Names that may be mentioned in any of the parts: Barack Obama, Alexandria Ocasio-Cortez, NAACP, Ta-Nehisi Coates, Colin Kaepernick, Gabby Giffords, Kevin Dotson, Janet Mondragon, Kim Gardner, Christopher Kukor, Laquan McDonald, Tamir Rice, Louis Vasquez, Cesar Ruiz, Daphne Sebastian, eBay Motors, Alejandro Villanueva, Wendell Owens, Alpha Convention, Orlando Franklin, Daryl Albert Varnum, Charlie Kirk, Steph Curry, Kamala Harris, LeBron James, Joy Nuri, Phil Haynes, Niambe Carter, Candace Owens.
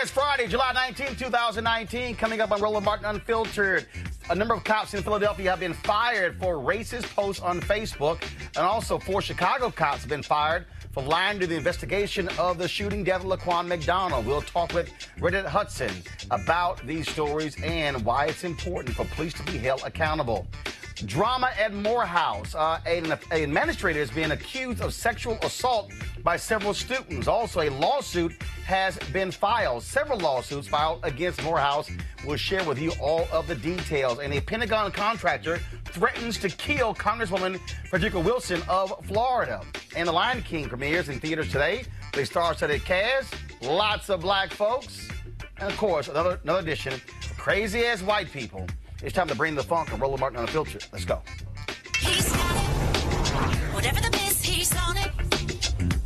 It's Friday, July 19, 2019. Coming up on Roland Martin Unfiltered, a number of cops in Philadelphia have been fired for racist posts on Facebook, and also 4 Chicago cops have been fired for lying to the investigation of the shooting death of Laquan McDonald. We'll talk with Reddit Hudson about these stories and why it's important for police to be held accountable. Drama at Morehouse. An administrator is being accused of sexual assault by several students. Also, a lawsuit has been filed. Several lawsuits filed against Morehouse. We'll share with you all of the details. And a Pentagon contractor threatens to kill Congresswoman Frederica Wilson of Florida. And The Lion King premieres in theaters today. They star-studded cast, lots of black folks, and, of course, another edition of crazy-ass white people. It's time to bring the funk of Roland Martin Unfiltered. Let's go. He's got it. Whatever the biz, he's on it.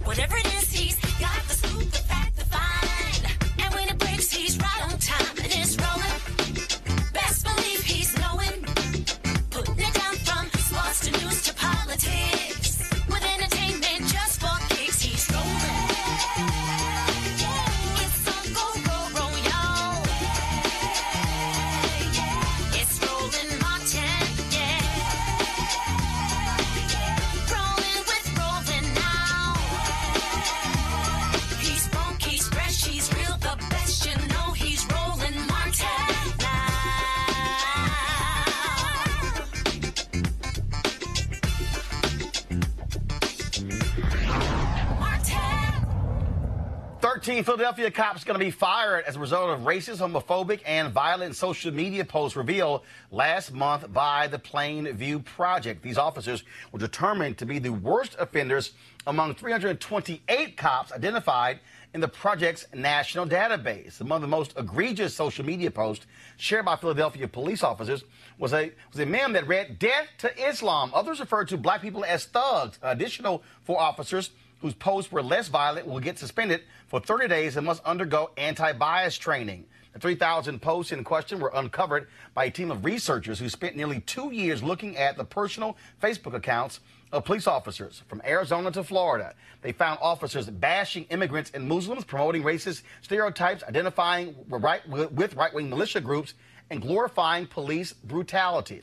Whatever it is, he's got the scoop, the fact, the find. And when it breaks, he's right on time and it's rolling. Best believe he's knowing. Putting it down from sports to news to politics. With entertainment just for kicks, he's rolling. 13, Philadelphia cops going to be fired as a result of racist, homophobic, and violent social media posts revealed last month by the Plain View Project. These officers were determined to be the worst offenders among 328 cops identified in the project's national database. Among the most egregious social media posts shared by Philadelphia police officers was a meme that read, "Death to Islam." Others referred to black people as thugs. Additional 4 officers whose posts were less violent will get suspended for 30 days and must undergo anti-bias training. The 3,000 posts in question were uncovered by a team of researchers who spent nearly 2 years looking at the personal Facebook accounts of police officers from Arizona to Florida. They found officers bashing immigrants and Muslims, promoting racist stereotypes, identifying with right-wing militia groups, and glorifying police brutality.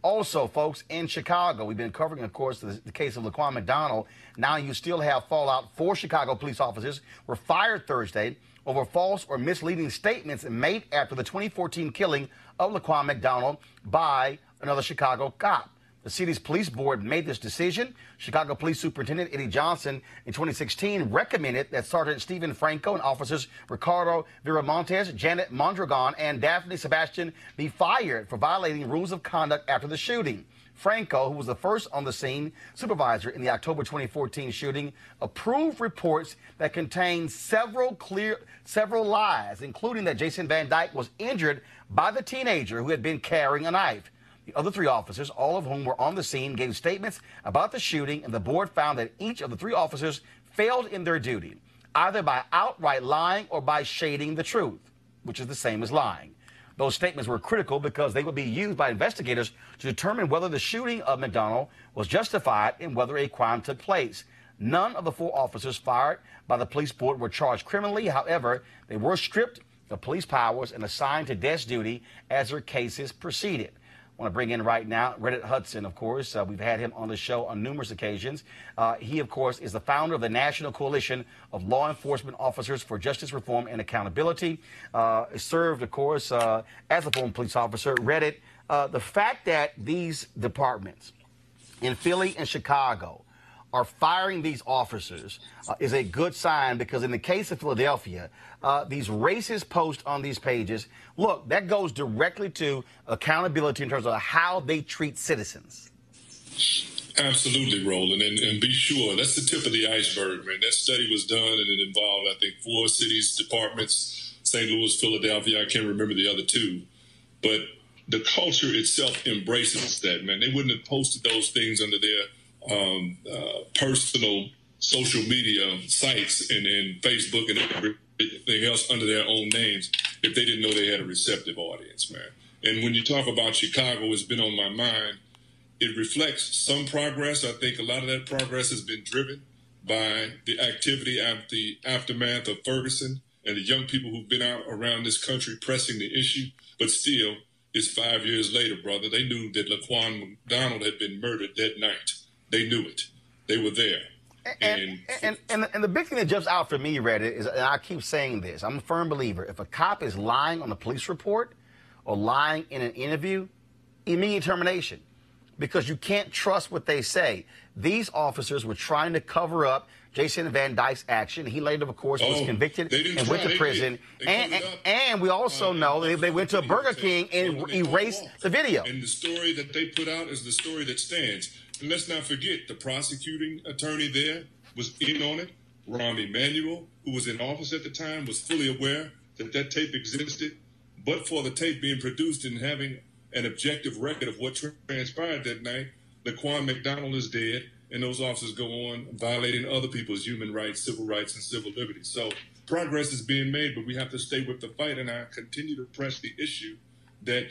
Also, folks, in Chicago, we've been covering, of course, the case of Laquan McDonald. Now you still have fallout. 4 Chicago police officers were fired Thursday over false or misleading statements made after the 2014 killing of Laquan McDonald by another Chicago cop. The city's police board made this decision. Chicago Police Superintendent Eddie Johnson in 2016 recommended that Sergeant Stephen Franco and officers Ricardo Viramontes, Janet Mondragon, and Daphne Sebastian be fired for violating rules of conduct after the shooting. Franco, who was the first on the scene supervisor in the October 2014 shooting, approved reports that contained several lies, including that Jason Van Dyke was injured by the teenager who had been carrying a knife. The other 3 officers, all of whom were on the scene, gave statements about the shooting, and the board found that each of the 3 officers failed in their duty, either by outright lying or by shading the truth, which is the same as lying. Those statements were critical because they would be used by investigators to determine whether the shooting of McDonald was justified and whether a crime took place. None of the 4 officers fired by the police board were charged criminally. However, they were stripped of police powers and assigned to desk duty as their cases proceeded. I want to bring in right now Reddit Hudson, of course. We've had him on the show on numerous occasions. He, of course, is the founder of the National Coalition of Law Enforcement Officers for Justice Reform and Accountability. Served, of course, as a former police officer. Reddit, the fact that these departments in Philly and Chicago are firing these officers is a good sign, because in the case of Philadelphia, these racist posts on these pages, look, that goes directly to accountability in terms of how they treat citizens. Absolutely, Roland, and be sure, that's the tip of the iceberg, man. That study was done, and it involved, I think, 4 cities, departments, St. Louis, Philadelphia, I can't remember the other 2, but the culture itself embraces that, man. They wouldn't have posted those things under their personal social media sites and Facebook and everything else under their own names if they didn't know they had a receptive audience, man. And when you talk about Chicago, it's been on my mind. It reflects some progress. I think a lot of that progress has been driven by the activity after the aftermath of Ferguson and the young people who've been out around this country pressing the issue. But still, it's 5 years later, brother. They knew that Laquan McDonald had been murdered that night. They knew it. They were there. And the big thing that jumps out for me, Reddit, is, and I keep saying this, I'm a firm believer, if a cop is lying on a police report or lying in an interview, immediate termination, because you can't trust what they say. These officers were trying to cover up Jason Van Dyke's action. He later, of course, was convicted and went to prison. And we also know that they went to Burger King and erased the video. And the story that they put out is the story that stands. And let's not forget, the prosecuting attorney there was in on it. Rahm Emanuel, who was in office at the time, was fully aware that that tape existed. But for the tape being produced and having an objective record of what transpired that night, Laquan McDonald is dead, and those officers go on violating other people's human rights, civil rights, and civil liberties. So progress is being made, but we have to stay with the fight, and I continue to press the issue that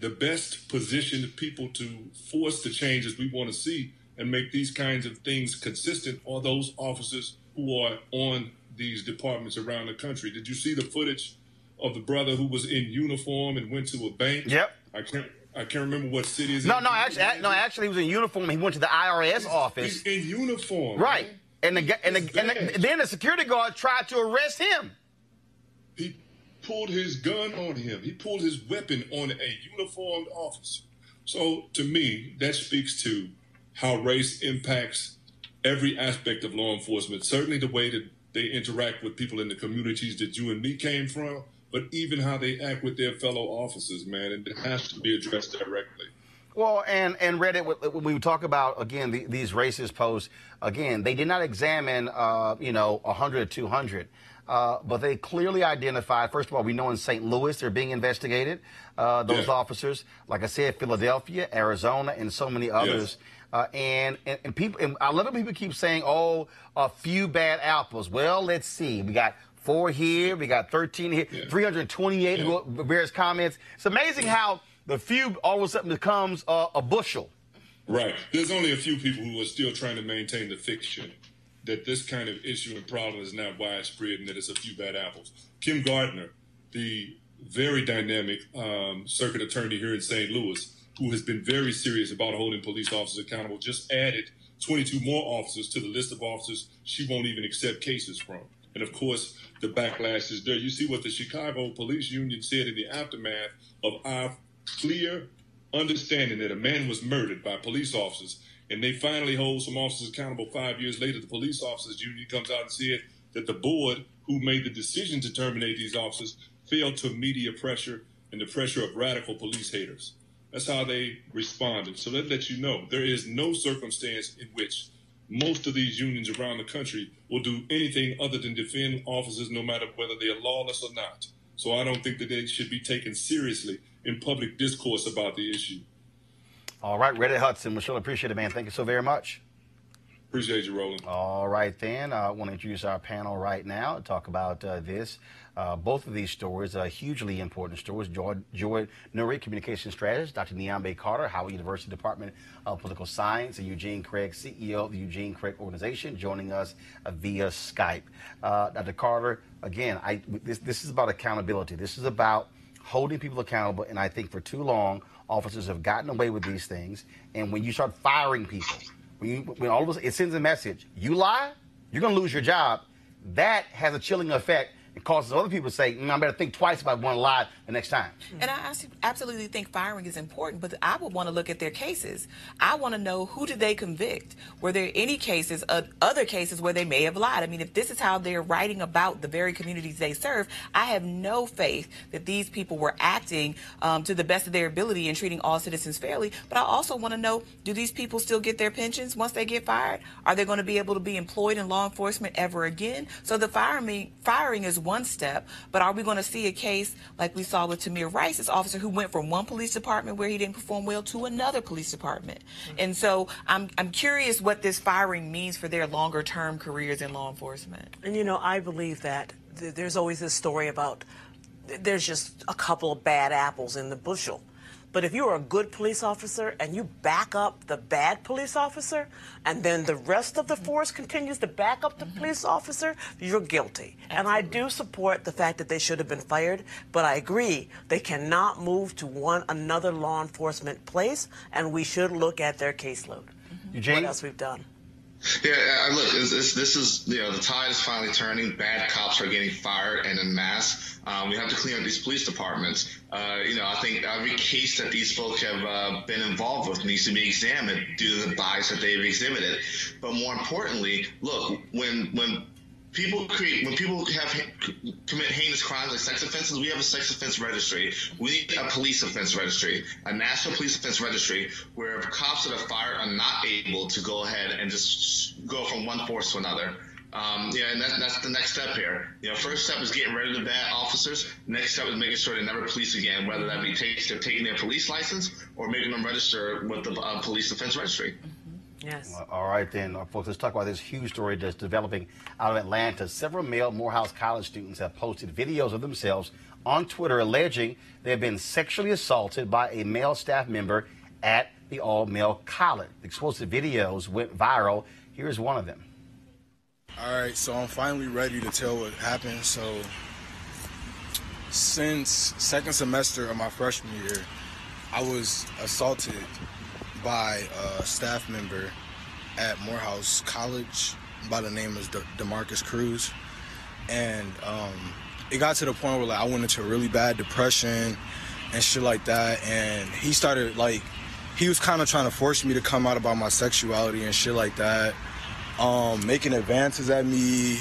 the best positioned people to force the changes we want to see and make these kinds of things consistent are those officers who are on these departments around the country. Did you see the footage of the brother who was in uniform and went to a bank? Yep. I can't remember what city is. No, actually, he was in uniform. He went to the IRS office. He's in uniform. Right. Man. And then the security guard tried to arrest him. He pulled his gun on him. He pulled his weapon on a uniformed officer. So to me, that speaks to how race impacts every aspect of law enforcement, certainly the way that they interact with people in the communities that you and me came from, but even how they act with their fellow officers, man, and it has to be addressed directly. Well, and Reddit, when we talk about, again, these racist posts, again, they did not examine, 100 or 200. But they clearly identified, first of all, we know in St. Louis they're being investigated, those officers. Like I said, Philadelphia, Arizona, and so many others. Yes. And people, and a lot of people keep saying, oh, a few bad apples. Well, let's see. We got 4 here. We got 13 here. Yeah. 328 various comments. It's amazing how the few all of a sudden becomes a bushel. Right. There's only a few people who are still trying to maintain the fiction that this kind of issue and problem is not widespread and that it's a few bad apples. Kim Gardner, the very dynamic circuit attorney here in St. Louis, who has been very serious about holding police officers accountable, just added 22 more officers to the list of officers she won't even accept cases from. And, of course, the backlash is there. You see what the Chicago Police Union said in the aftermath of our clear understanding that a man was murdered by police officers, and they finally hold some officers accountable 5 years later. The police officers union comes out and said that the board who made the decision to terminate these officers failed to media pressure and the pressure of radical police haters. That's how they responded. So that lets you know there is no circumstance in which most of these unions around the country will do anything other than defend officers, no matter whether they are lawless or not. So I don't think that they should be taken seriously in public discourse about the issue. All right, Reddit Hudson, we sure appreciate it, man. Thank you so very much. Appreciate you, Roland. All right, then. I want to introduce our panel right now and talk about this. Both of these stories are hugely important stories. Joy Nuri, communication strategist, Dr. Niambe Carter, Howard University Department of Political Science, and Eugene Craig, CEO of the Eugene Craig Organization, joining us via Skype. Dr. Carter, again, this is about accountability. This is about holding people accountable, and I think for too long, officers have gotten away with these things, and when you start firing people, when all of us, it sends a message. You lie, you're going to lose your job. That has a chilling effect. It causes other people to say, I better think twice about one lie the next time. And I absolutely think firing is important, but I would want to look at their cases. I want to know, who did they convict? Were there any cases, other cases where they may have lied? I mean, if this is how they're writing about the very communities they serve, I have no faith that these people were acting to the best of their ability and treating all citizens fairly. But I also want to know, do these people still get their pensions once they get fired? Are they going to be able to be employed in law enforcement ever again? So the firing is one step, but are we going to see a case like we saw with Tamir Rice, this officer who went from one police department where he didn't perform well to another police department? And so I'm curious what this firing means for their longer term careers in law enforcement. And, you know, I believe that there's always this story about there's just a couple of bad apples in the bushel. But if you're a good police officer and you back up the bad police officer, and then the rest of the force continues to back up the police officer, you're guilty. Absolutely. And I do support the fact that they should have been fired, but I agree they cannot move to another law enforcement place, and we should look at their caseload. Eugene? What else we've done? Yeah, look, this is, you know, the tide is finally turning. Bad cops are getting fired and en masse. We have to clean up these police departments. You know, I think every case that these folks have been involved with needs to be examined due to the bias that they've exhibited. But more importantly, look, when people commit heinous crimes like sex offenses, we have a sex offense registry. We need a police offense registry, a national police offense registry, where cops that are fired are not able to go ahead and just go from one force to another. And that's the next step here. You know, first step is getting rid of the bad officers. Next step is making sure they never police again, whether that be taking their police license or making them register with the police offense registry. Yes. All right, then, folks, let's talk about this huge story that's developing out of Atlanta. Several male Morehouse College students have posted videos of themselves on Twitter alleging they have been sexually assaulted by a male staff member at the all-male college. The explosive videos went viral. Here's one of them. All right, so I'm finally ready to tell what happened. So since second semester of my freshman year, I was assaulted by a staff member at Morehouse College by the name of DeMarcus Cruz. And it got to the point where, like, I went into a really bad depression and shit like that. And he started, like, he was kind of trying to force me to come out about my sexuality and shit like that. making advances at me,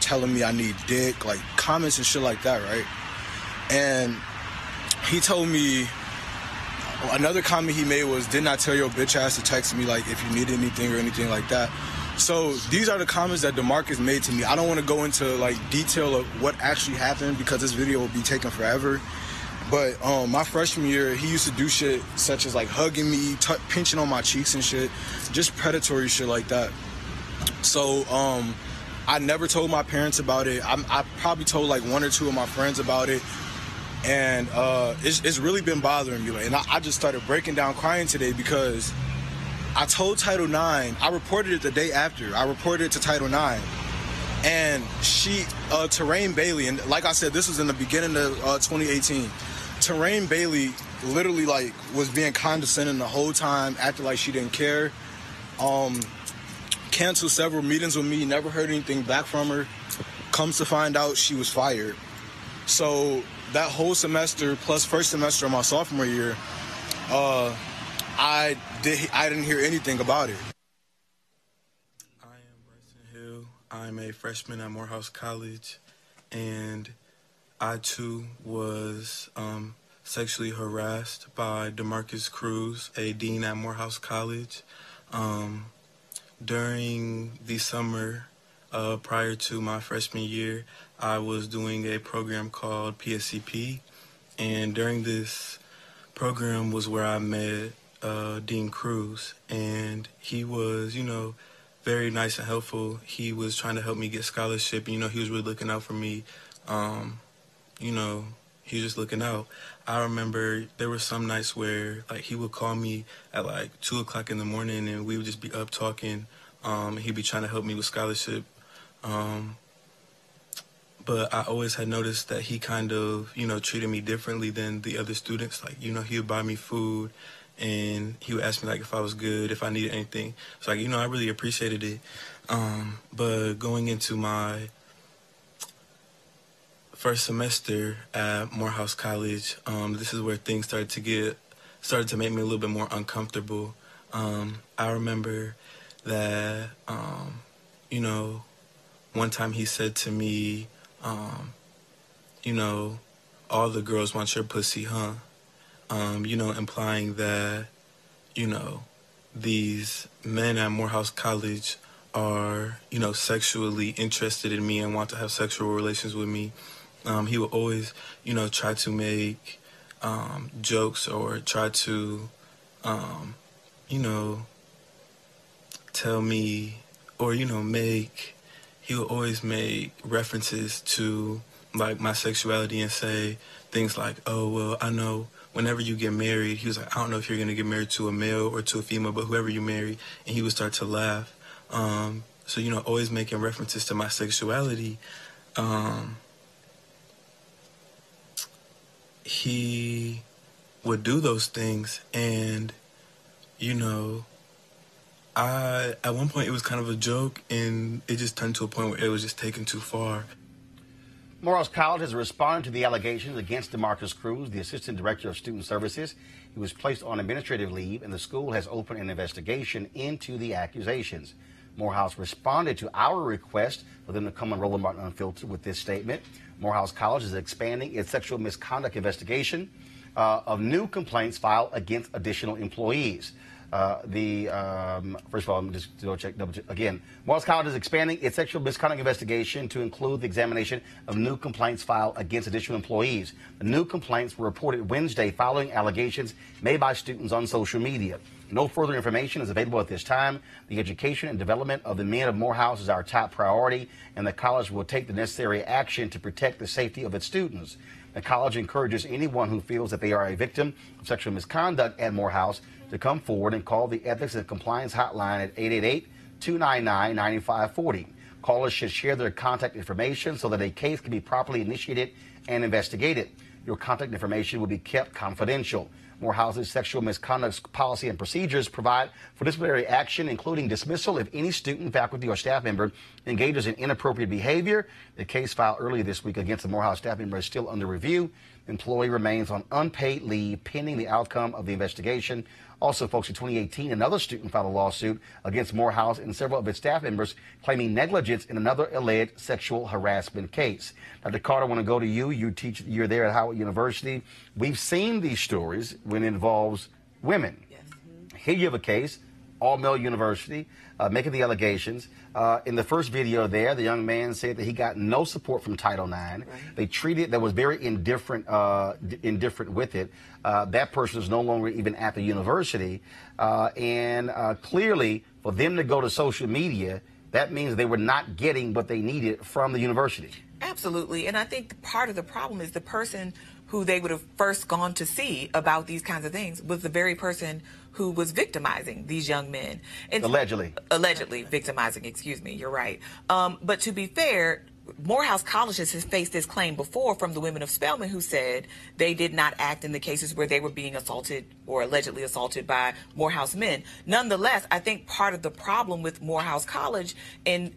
telling me I need dick, like comments and shit like that, right? And he told me, another comment he made was, didn't I tell your bitch ass to text me, like, if you need anything or anything like that? So these are the comments that DeMarcus made to me. I don't want to go into, like, detail of what actually happened because this video will be taken forever. But my freshman year, he used to do shit such as, like, hugging me, pinching on my cheeks and shit, just predatory shit like that. So I never told my parents about it. I probably told, like, one or two of my friends about it. And it's really been bothering me. And I just started breaking down crying today because I told Title IX. I reported it the day after. I reported it to Title IX. And she, Terrain Bailey, and like I said, this was in the beginning of 2018. Terrain Bailey literally, like, was being condescending the whole time, acting like she didn't care. Canceled several meetings with me, never heard anything back from her. Comes to find out, she was fired. So that whole semester, plus first semester of my sophomore year, I didn't hear anything about it. I am Bryson Hill. I'm a freshman at Morehouse College, and I too was sexually harassed by DeMarcus Cruz, a dean at Morehouse College, during the summer. Prior to my freshman year, I was doing a program called PSCP, and during this program was where I met Dean Cruz, and he was, you know, very nice and helpful. He was trying to help me get scholarship, and, you know, he was really looking out for me. You know, he was just looking out. I remember there were some nights where, like, he would call me at, like, 2 o'clock in the morning, and we would just be up talking. He'd be trying to help me with scholarship. But I always had noticed that he kind of, you know, treated me differently than the other students. Like, you know, he would buy me food and he would ask me, like, if I was good, if I needed anything. So, like, you know, I really appreciated it. But going into my first semester at Morehouse College, this is where things started to make me a little bit more uncomfortable. I remember that, you know, one time he said to me, you know, all the girls want your pussy, huh? You know, implying that, you know, these men at Morehouse College are, you know, sexually interested in me and want to have sexual relations with me. He would always, you know, try to make jokes or try to, you know, tell me, or, you know, he would always make references to, like, my sexuality and say things like, oh, well, I know whenever you get married, he was like, I don't know if you're going to get married to a male or to a female, but whoever you marry, and he would start to laugh. So, you know, always making references to my sexuality. He would do those things, and, you know, at one point it was kind of a joke, and it just turned to a point where it was just taken too far. Morehouse College has responded to the allegations against DeMarcus Cruz, the assistant director of student services. He was placed on administrative leave, and the school has opened an investigation into the accusations. Morehouse responded to our request for them to come on Roland Martin Unfiltered with this statement. Morehouse College is expanding its sexual misconduct investigation of new complaints filed against additional employees. First of all, I'm just double check again. Morehouse College is expanding its sexual misconduct investigation to include the examination of new complaints filed against additional employees. The new complaints were reported Wednesday following allegations made by students on social media. No further information is available at this time. The education and development of the men of Morehouse is our top priority, and the college will take the necessary action to protect the safety of its students. The college encourages anyone who feels that they are a victim of sexual misconduct at Morehouse to come forward and call the Ethics and Compliance Hotline at 888-299-9540. Callers should share their contact information so that a case can be properly initiated and investigated. Your contact information will be kept confidential. Morehouse's sexual misconduct policy and procedures provide for disciplinary action, including dismissal if any student, faculty, or staff member engages in inappropriate behavior. The case filed earlier this week against the Morehouse staff member is still under review. employee remains on unpaid leave pending the outcome of the investigation. Also, folks, in 2018, another student filed a lawsuit against Morehouse and several of its staff members claiming negligence in another alleged sexual harassment case. Dr. Carter, I want to go to you. You teach, you're there at Howard University. We've seen these stories when it involves women. Yes. Here you have a case, all-male university, making the allegations. In the first video there, the young man said that he got no support from Title IX. Right. They treated that was very indifferent, with it. That person is no longer even at the university. And clearly, for them to go to social media, that means they were not getting what they needed from the university. Absolutely. And I think part of the problem is the person who they would have first gone to see about these kinds of things was the very person who was victimizing these young men. And allegedly victimizing, excuse me, you're right. But to be fair, Morehouse College has faced this claim before from the women of Spelman who said they did not act in the cases where they were being assaulted or allegedly assaulted by Morehouse men. Nonetheless, I think part of the problem with Morehouse College and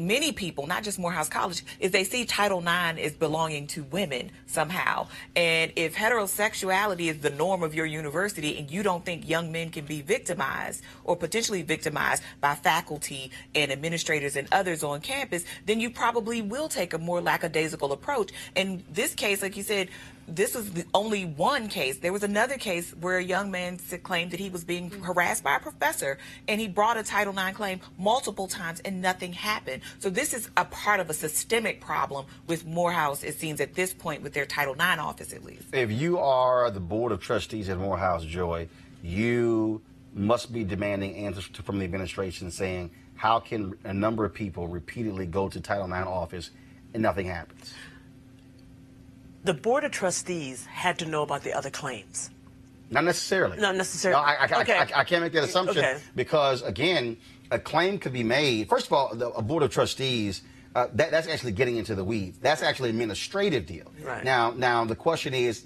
many people, not just Morehouse College, is they see Title IX as belonging to women somehow. And if heterosexuality is the norm of your university and you don't think young men can be victimized or potentially victimized by faculty and administrators and others on campus, then you probably will take a more lackadaisical approach. In this case, like you said, this was the only one case. There was another case where a young man claimed that he was being harassed by a professor, and he brought a Title IX claim multiple times, and nothing happened. So this is a part of a systemic problem with Morehouse, it seems, at this point, with their Title IX office, at least. If you are the board of trustees at Morehouse, Joy, you must be demanding answers from the administration saying, how can a number of people repeatedly go to Title IX office and nothing happens? The Board of Trustees had to know about the other claims. Not necessarily. Not necessarily. No, I can't make that assumption because, again, a claim could be made. First of all, a Board of Trustees, that's actually getting into the weeds. That's actually an administrative deal. Right. Now the question is,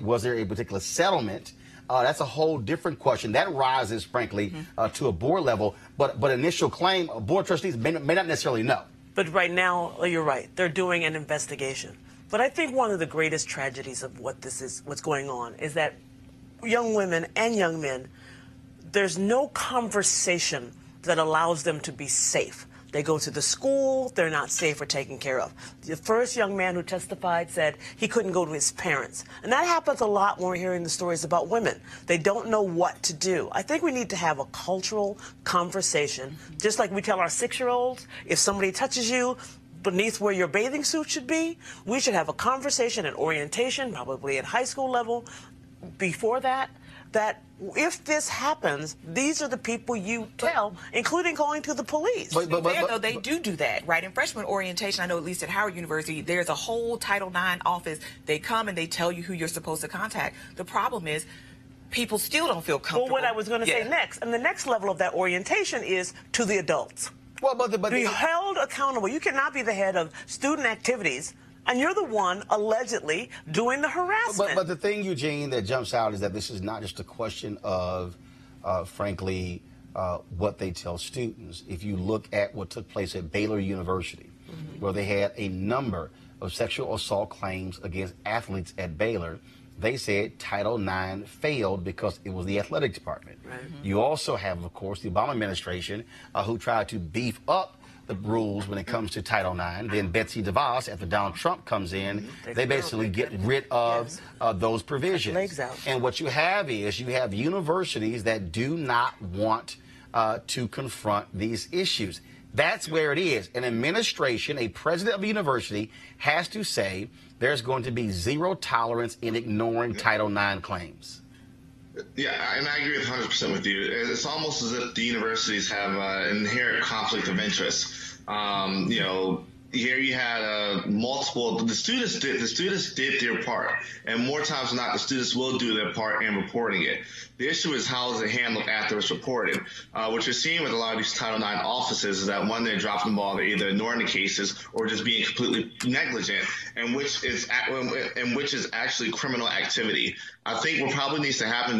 was there a particular settlement? That's a whole different question. That rises, frankly, to a board level. But initial claim, a Board of Trustees may not necessarily know. But right now, you're right. They're doing an investigation. But I think one of the greatest tragedies of what's going on is that young women and young men, there's no conversation that allows them to be safe. They go to the school, they're not safe or taken care of. The first young man who testified said he couldn't go to his parents. And that happens a lot when we're hearing the stories about women. They don't know what to do. I think we need to have a cultural conversation, just like we tell our 6-year-olds, if somebody touches you, beneath where your bathing suit should be, we should have a conversation at orientation, probably at high school level, before that, that if this happens, these are the people you tell, including going to the police. But they do that, right? In freshman orientation, I know at least at Howard University, there's a whole Title IX office. They come and they tell you who you're supposed to contact. The problem is, people still don't feel comfortable. Well, what I was going to say next, and the next level of that orientation is to the adults. Well, be held accountable. You cannot be the head of student activities, and you're the one allegedly doing the harassment. But the thing, Eugene, that jumps out is that this is not just a question of, frankly, what they tell students. If you look at what took place at Baylor University, where they had a number of sexual assault claims against athletes at Baylor, they said Title IX failed because it was the athletic department. Right. You also have, of course, the Obama administration who tried to beef up the rules when it comes to Title IX. Then Betsy DeVos, after Donald Trump comes in, they basically get rid of those provisions. Legs out. And what you have is you have universities that do not want to confront these issues. That's where it is. An administration, a president of a university, has to say there's going to be zero tolerance in ignoring Title IX claims. Yeah, and I agree 100% with you. It's almost as if the universities have an inherent conflict of interest. You know, here you had the students did their part, and more times than not, the students will do their part in reporting it. The issue is how is it handled after it's reported. What you're seeing with a lot of these Title IX offices is that, one, they're dropping the ball, they're either ignoring the cases or just being completely negligent, and which is actually criminal activity. I think what probably needs to happen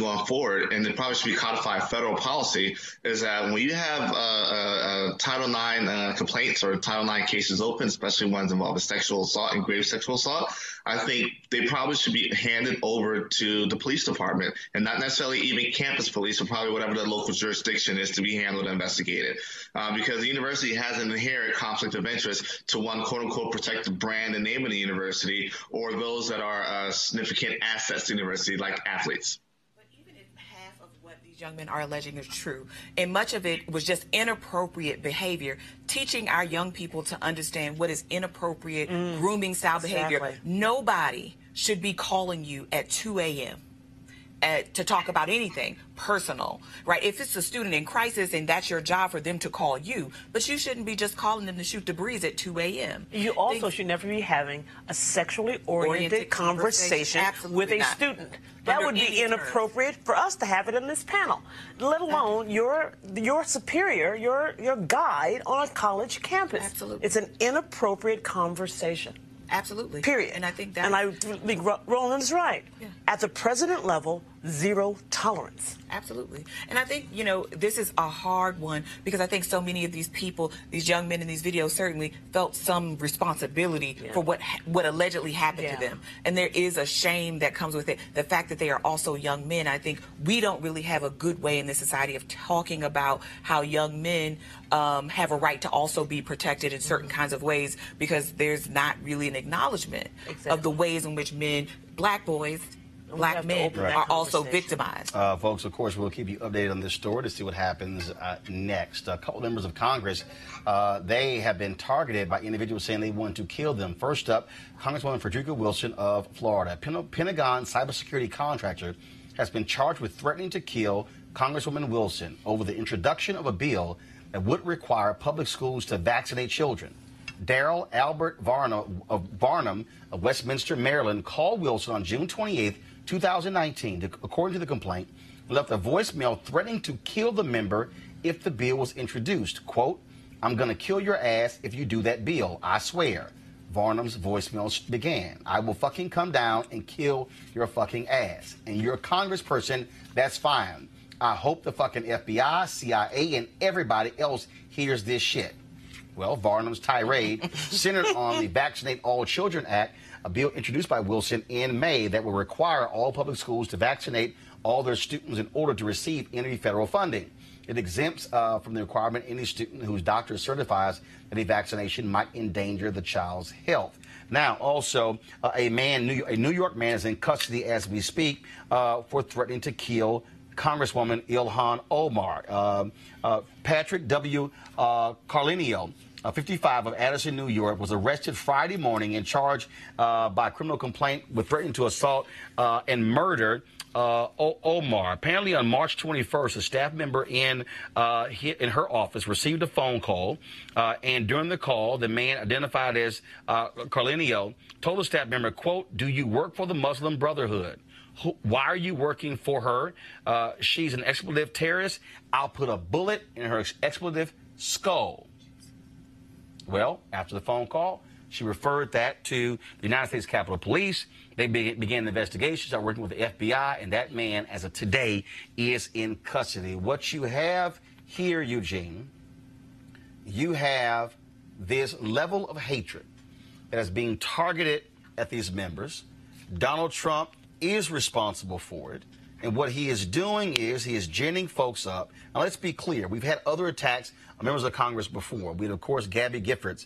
going forward, and it probably should be codified federal policy, is that when you have Title IX complaints or Title IX of cases open, especially ones involving sexual assault and grave sexual assault, I think they probably should be handed over to the police department, and not necessarily even campus police, or probably whatever the local jurisdiction is to be handled and investigated. Because the university has an inherent conflict of interest to one, quote-unquote, protect the brand and name of the university, or those that are significant assets to the university, like athletes. Young men are alleging is true, and much of it was just inappropriate behavior. Teaching our young people to understand what is inappropriate grooming style behavior. Nobody should be calling you at 2 a.m. To talk about anything personal, right? If it's a student in crisis and that's your job for them to call you, but you shouldn't be just calling them to shoot the breeze at 2 a.m. You also should never be having a sexually oriented conversation with a student. That would be inappropriate for us to have it in this panel, let alone your superior, your guide on a college campus. Absolutely. It's an inappropriate conversation. Absolutely. Period. And I think that. And I think Roland is right. Yeah. At the president level, zero tolerance. Absolutely. And I think, you know, this is a hard one because I think so many of these people, these young men in these videos, certainly felt some responsibility for what allegedly happened to them. And there is a shame that comes with it. The fact that they are also young men, I think we don't really have a good way in this society of talking about how young men have a right to also be protected in certain kinds of ways, because there's not really an acknowledgement of the ways in which men, black boys, black men are also victimized. Folks, of course, we'll keep you updated on this story to see what happens next. A couple members of Congress, they have been targeted by individuals saying they want to kill them. First up, Congresswoman Frederica Wilson of Florida. Pentagon cybersecurity contractor has been charged with threatening to kill Congresswoman Wilson over the introduction of a bill that would require public schools to vaccinate children. Daryl Albert Varnum of Westminster, Maryland, called Wilson on June 28th, 2019, according to the complaint, left a voicemail threatening to kill the member if the bill was introduced. Quote, "I'm going to kill your ass if you do that bill, I swear." Varnum's voicemail began, "I will fucking come down and kill your fucking ass. And you're a congressperson, that's fine. I hope the fucking FBI, CIA, and everybody else hears this shit." Well, Varnum's tirade centered on the Vaccinate All Children Act, a bill introduced by Wilson in May that will require all public schools to vaccinate all their students in order to receive any federal funding. It exempts from the requirement any student whose doctor certifies that a vaccination might endanger the child's health. Now, also, a New York man is in custody as we speak for threatening to kill Congresswoman Ilhan Omar. Patrick W. Carlinio, 55, of Addison, New York, was arrested Friday morning and charged by criminal complaint with threatening to assault and murder Omar. Apparently, on March 21st, a staff member in her office received a phone call, and during the call, the man identified as Carlinio told a staff member, quote, "Do you work for the Muslim Brotherhood? Why are you working for her? She's an expletive terrorist. I'll put a bullet in her expletive skull." Well, after the phone call, she referred that to the United States Capitol Police. They began the investigation, started working with the FBI, and that man, as of today, is in custody. What you have here, Eugene, you have this level of hatred that is being targeted at these members. Donald Trump is responsible for it, and what he is doing is he is ginning folks up. Now, let's be clear, we've had other attacks on members of Congress before. We had, of course, Gabby Giffords,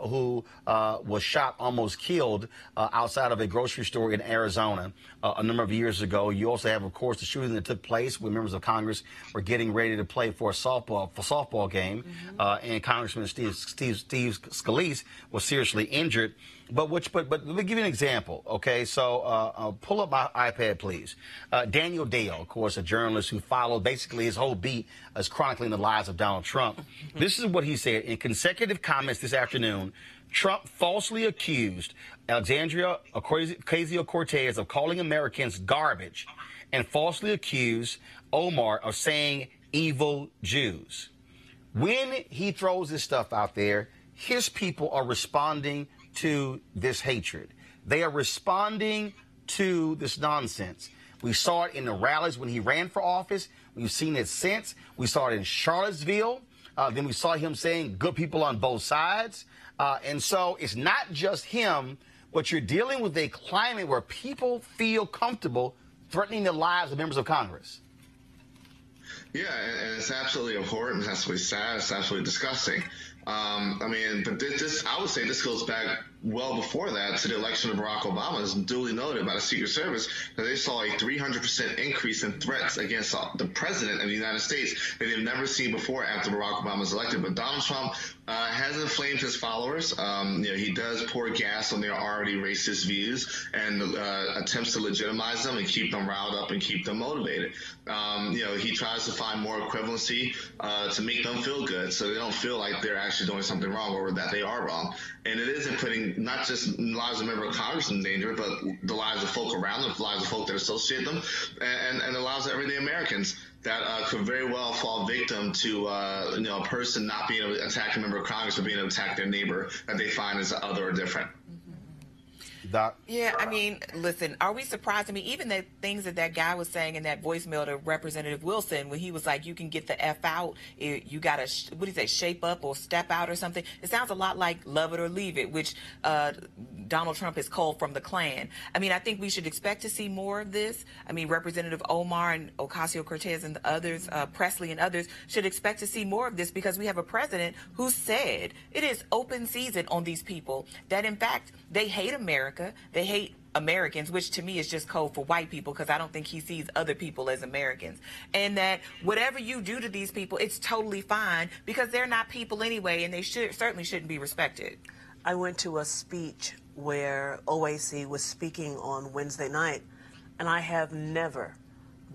who was shot, almost killed, outside of a grocery store in Arizona a number of years ago. You also have, of course, the shooting that took place when members of Congress were getting ready to play for a softball game, and Congressman Steve Scalise was seriously injured. But let me give you an example, okay? So pull up my iPad, please. Daniel Dale, of course, a journalist who followed basically his whole beat as chronicling the lies of Donald Trump. This is what he said in consecutive comments this afternoon. Trump falsely accused Alexandria Ocasio-Cortez of calling Americans garbage and falsely accused Omar of saying evil Jews. When he throws this stuff out there, his people are responding to this hatred. They are responding to this nonsense. We saw it in the rallies when he ran for office. We've seen it since. We saw it in Charlottesville. Then we saw him saying good people on both sides. And so it's not just him, but you're dealing with a climate where people feel comfortable threatening the lives of members of Congress. Yeah, and it's absolutely abhorrent. It's absolutely sad. It's absolutely disgusting. I mean, but this, I would say this goes back well before that to the election of Barack Obama. It's duly noted by the Secret Service that they saw a 300% increase in threats against the president of the United States that they've never seen before after Barack Obama was elected. But Donald Trump has inflamed his followers. He does pour gas on their already racist views and attempts to legitimize them and keep them riled up and keep them motivated. He tries to find more equivalency to make them feel good so they don't feel like they're actually doing something wrong or that they are wrong. And it isn't putting not just lives of members of Congress in danger, but the lives of folk around them, the lives of folk that associate them, and the lives of everyday Americans that could very well fall victim to a person not being able to attack a member of Congress or being able to attack their neighbor that they find is other or different. Doc. Yeah, I mean, listen, are we surprised? I mean, even the things that guy was saying in that voicemail to Representative Wilson when he was like, you can get the F out, you got to, what do you say, shape up or step out or something. It sounds a lot like love it or leave it, which Donald Trump has called from the Klan. I mean, I think we should expect to see more of this. I mean, Representative Omar and Ocasio-Cortez and the others, Presley and others, should expect to see more of this because we have a president who said it is open season on these people, that in fact, they hate America. They hate Americans, which to me is just code for white people because I don't think he sees other people as Americans. And that whatever you do to these people, it's totally fine because they're not people anyway and they certainly shouldn't be respected. I went to a speech where OAC was speaking on Wednesday night, and I have never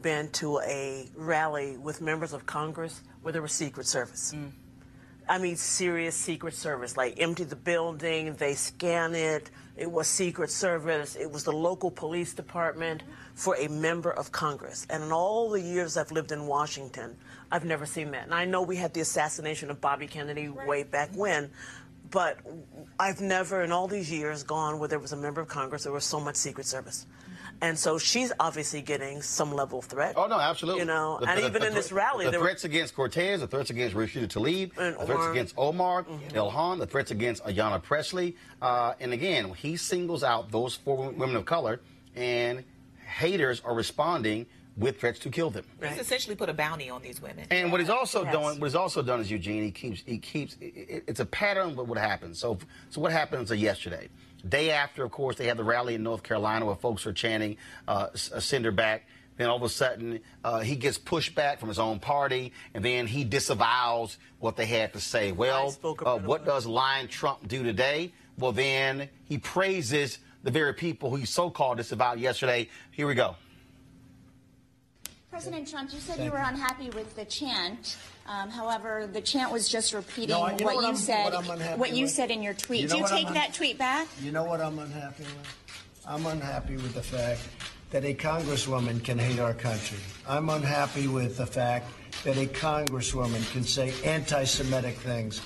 been to a rally with members of Congress where there was Secret Service. Mm. I mean, serious Secret Service, like empty the building, they scan it. It was Secret Service. It was the local police department for a member of Congress. And in all the years I've lived in Washington, I've never seen that. And I know we had the assassination of Bobby Kennedy way back when, but I've never in all these years gone where there was a member of Congress, there was so much Secret Service. And so she's obviously getting some level of threat. Oh, no, absolutely. You know, and even in this rally, the threats against Cortez, the threats against Rashida Tlaib, the threats against Omar, Ilhan, the threats against Ayanna Pressley. And again, he singles out those four women of color, and haters are responding with threats to kill them. Right. He's essentially put a bounty on these women. And what he's also doing, what he's also done is, Eugene, it's a pattern of what happens. So what happens yesterday? Day after, of course, they had the rally in North Carolina where folks are chanting, send her back. Then all of a sudden, he gets pushed back from his own party, and then he disavows what they had to say. Well, what does lying Trump do today? Well, then he praises the very people who he so-called disavowed yesterday. Here we go. President Trump, you said you were unhappy with the chant. However, the chant was just repeating what you said in your tweet. Do you take that tweet back? You know what I'm unhappy with? I'm unhappy with the fact that a congresswoman can hate our country. I'm unhappy with the fact that a congresswoman can say anti-Semitic things.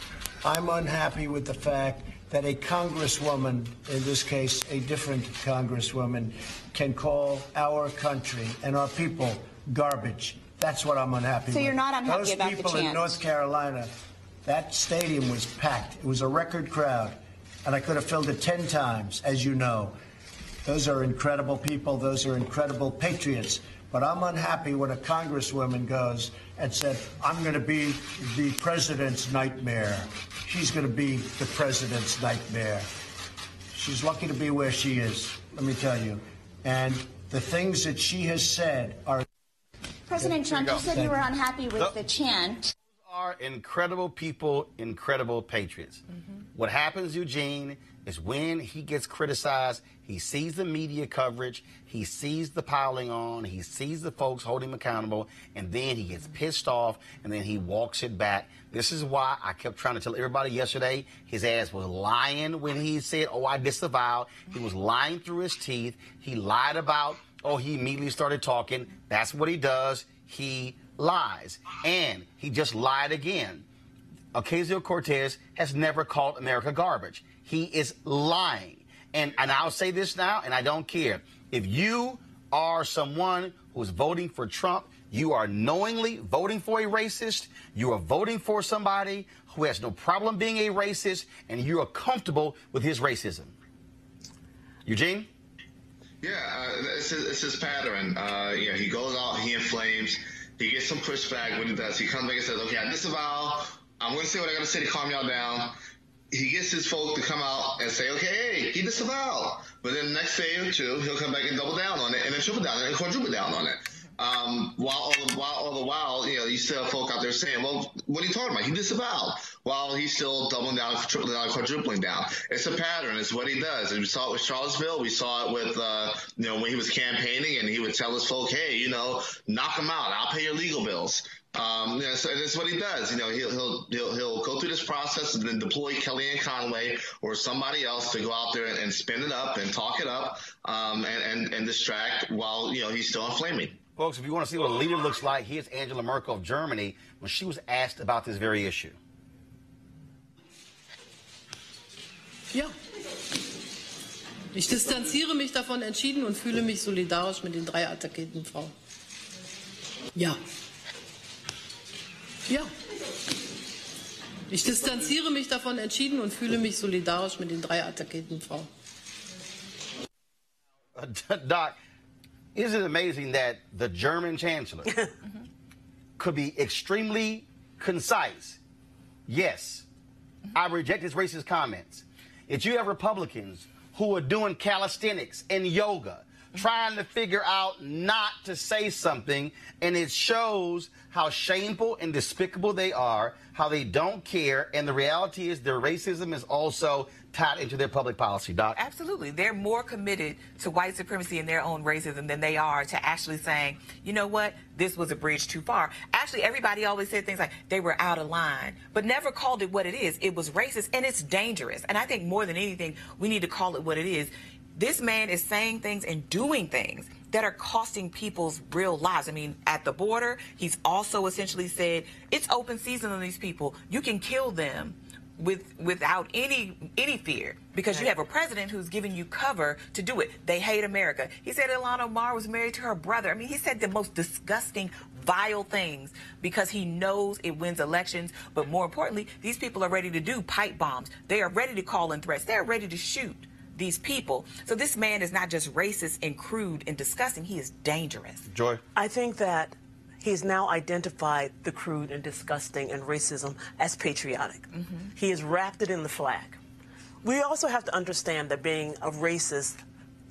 I'm unhappy with the fact that a congresswoman, in this case, a different congresswoman, can call our country and our people garbage. That's what I'm unhappy with. So you're not unhappy about the chant? Those people in North Carolina, that stadium was packed. It was a record crowd, and I could have filled it 10 times, as you know. Those are incredible people. Those are incredible patriots. But I'm unhappy when a congresswoman goes and said, I'm going to be the president's nightmare. She's going to be the president's nightmare. She's lucky to be where she is, let me tell you. And the things that she has said are... President Trump, you said you were unhappy with the chant. Those are incredible people, incredible patriots. Mm-hmm. What happens, Eugene, is when he gets criticized, he sees the media coverage, he sees the piling on, he sees the folks holding him accountable, and then he gets pissed off, and then he walks it back. This is why I kept trying to tell everybody yesterday his ass was lying when he said, oh, I disavow. He was lying through his teeth. He lied about... Oh, he immediately started talking. That's what he does. He lies. And he just lied again. Ocasio-Cortez has never called America garbage. He is lying. And I'll say this now, and I don't care. If you are someone who's voting for Trump, you are knowingly voting for a racist, you are voting for somebody who has no problem being a racist, and you are comfortable with his racism. Eugene? Yeah, it's his pattern. You know, he goes out, he inflames, he gets some pushback. When he does, he comes back and says, okay, I disavow, I'm going to say what I got to say to calm y'all down. He gets his folk to come out and say, okay, hey, he disavowed. But then the next day or two, he'll come back and double down on it, and then triple down on it, and quadruple down on it. While you know, you still have folk out there saying, well, what are you talking about? He disavowed. While he's still doubling down, tripling down, quadrupling down. It's a pattern. It's what he does. And we saw it with Charlottesville. We saw it with, you know, when he was campaigning and he would tell his folk, hey, you know, knock him out. I'll pay your legal bills. You know, so that's what he does. You know, he'll go through this process and then deploy Kellyanne Conway or somebody else to go out there and spin it up and talk it up, and distract while, you know, he's still inflaming. Folks, if you want to see what a leader looks like, here's Angela Merkel of Germany when she was asked about this very issue. Ja, ich distanziere mich davon entschieden und fühle mich solidarisch mit den drei attackierten Frauen. Ja. Ja, ich distanziere mich davon entschieden und fühle mich solidarisch mit den drei attackierten Frauen. Doc, isn't it amazing that the German chancellor could be extremely concise? Yes, I reject his racist comments. If you have Republicans who are doing calisthenics and yoga, trying to figure out not to say something, and it shows how shameful and despicable they are, how they don't care, and the reality is their racism is also tied into their public policy, Doc. Absolutely. They're more committed to white supremacy and their own racism than they are to actually saying, you know what, this was a bridge too far. Actually, everybody always said things like they were out of line, but never called it what it is. It was racist, and it's dangerous. And I think more than anything, we need to call it what it is. This man is saying things and doing things that are costing people's real lives. I mean, at the border, he's also essentially said, it's open season on these people. You can kill them without any fear because you have a president who's giving you cover to do it. They hate America. He said Ilhan Omar was married to her brother. I mean, he said the most disgusting, vile things because he knows it wins elections. But more importantly, these people are ready to do pipe bombs. They are ready to call in threats. They're ready to shoot these people. So this man is not just racist and crude and disgusting. He is dangerous. Joy? I think that he's now identified the crude and disgusting and racism as patriotic. He has wrapped it in the flag. We also have to understand that being a racist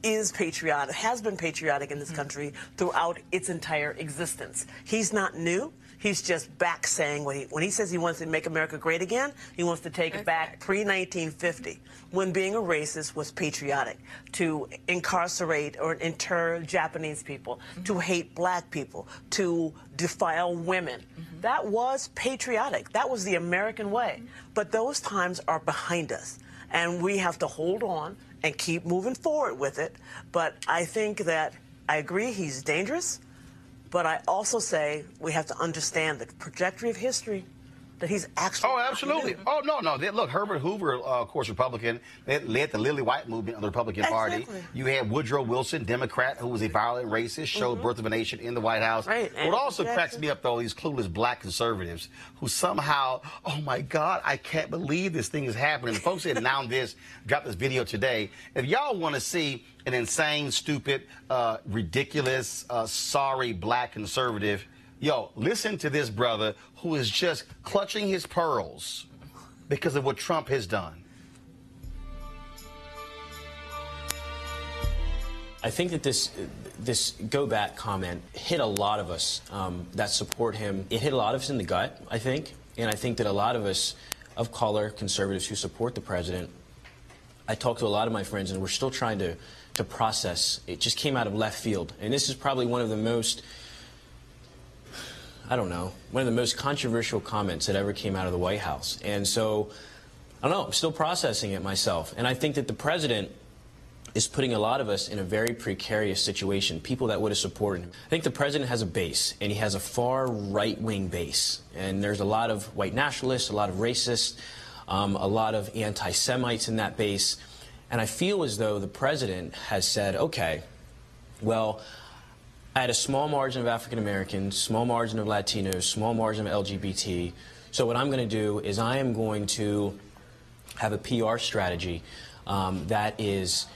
is patriotic, has been patriotic in this country throughout its entire existence. He's not new. He's just back saying what he, when he says he wants to make America great again, he wants to take it back pre-1950, when being a racist was patriotic, to incarcerate or inter Japanese people, to hate black people, to defile women. That was patriotic. That was the American way. But those times are behind us, and we have to hold on and keep moving forward with it. But I think that I agree he's dangerous. But I also say we have to understand the trajectory of history that he's actually... Oh, absolutely. Oh, no, no. Look, Herbert Hoover, of course, Republican, led the Lily White movement of the Republican Party. You had Woodrow Wilson, Democrat, who was a violent racist, showed Birth of a Nation in the White House. What also cracks me up, though, these clueless black conservatives who somehow, oh, my God, I can't believe this thing is happening. The folks that announced this, dropped this video today. If y'all want to see an insane, stupid, ridiculous, sorry black conservative, yo, listen to this brother who is just clutching his pearls because of what Trump has done. I think that this go back comment hit a lot of us that support him. It hit a lot of us in the gut, I think. And I think that a lot of us of color, conservatives who support the president, I talked to a lot of my friends and we're still trying to process. It just came out of left field. And this is probably one of the most, I don't know, one of the most controversial comments that ever came out of the White House. And so, I don't know, I'm still processing it myself. And I think that the president is putting a lot of us in a very precarious situation, people that would have supported him. I think the president has a base, and he has a far right-wing base. And there's a lot of white nationalists, a lot of racists, a lot of anti-Semites in that base. And I feel as though the president has said, okay, well, I had a small margin of African Americans, small margin of Latinos, small margin of LGBT. So what I'm going to do is I am going to have a PR strategy that is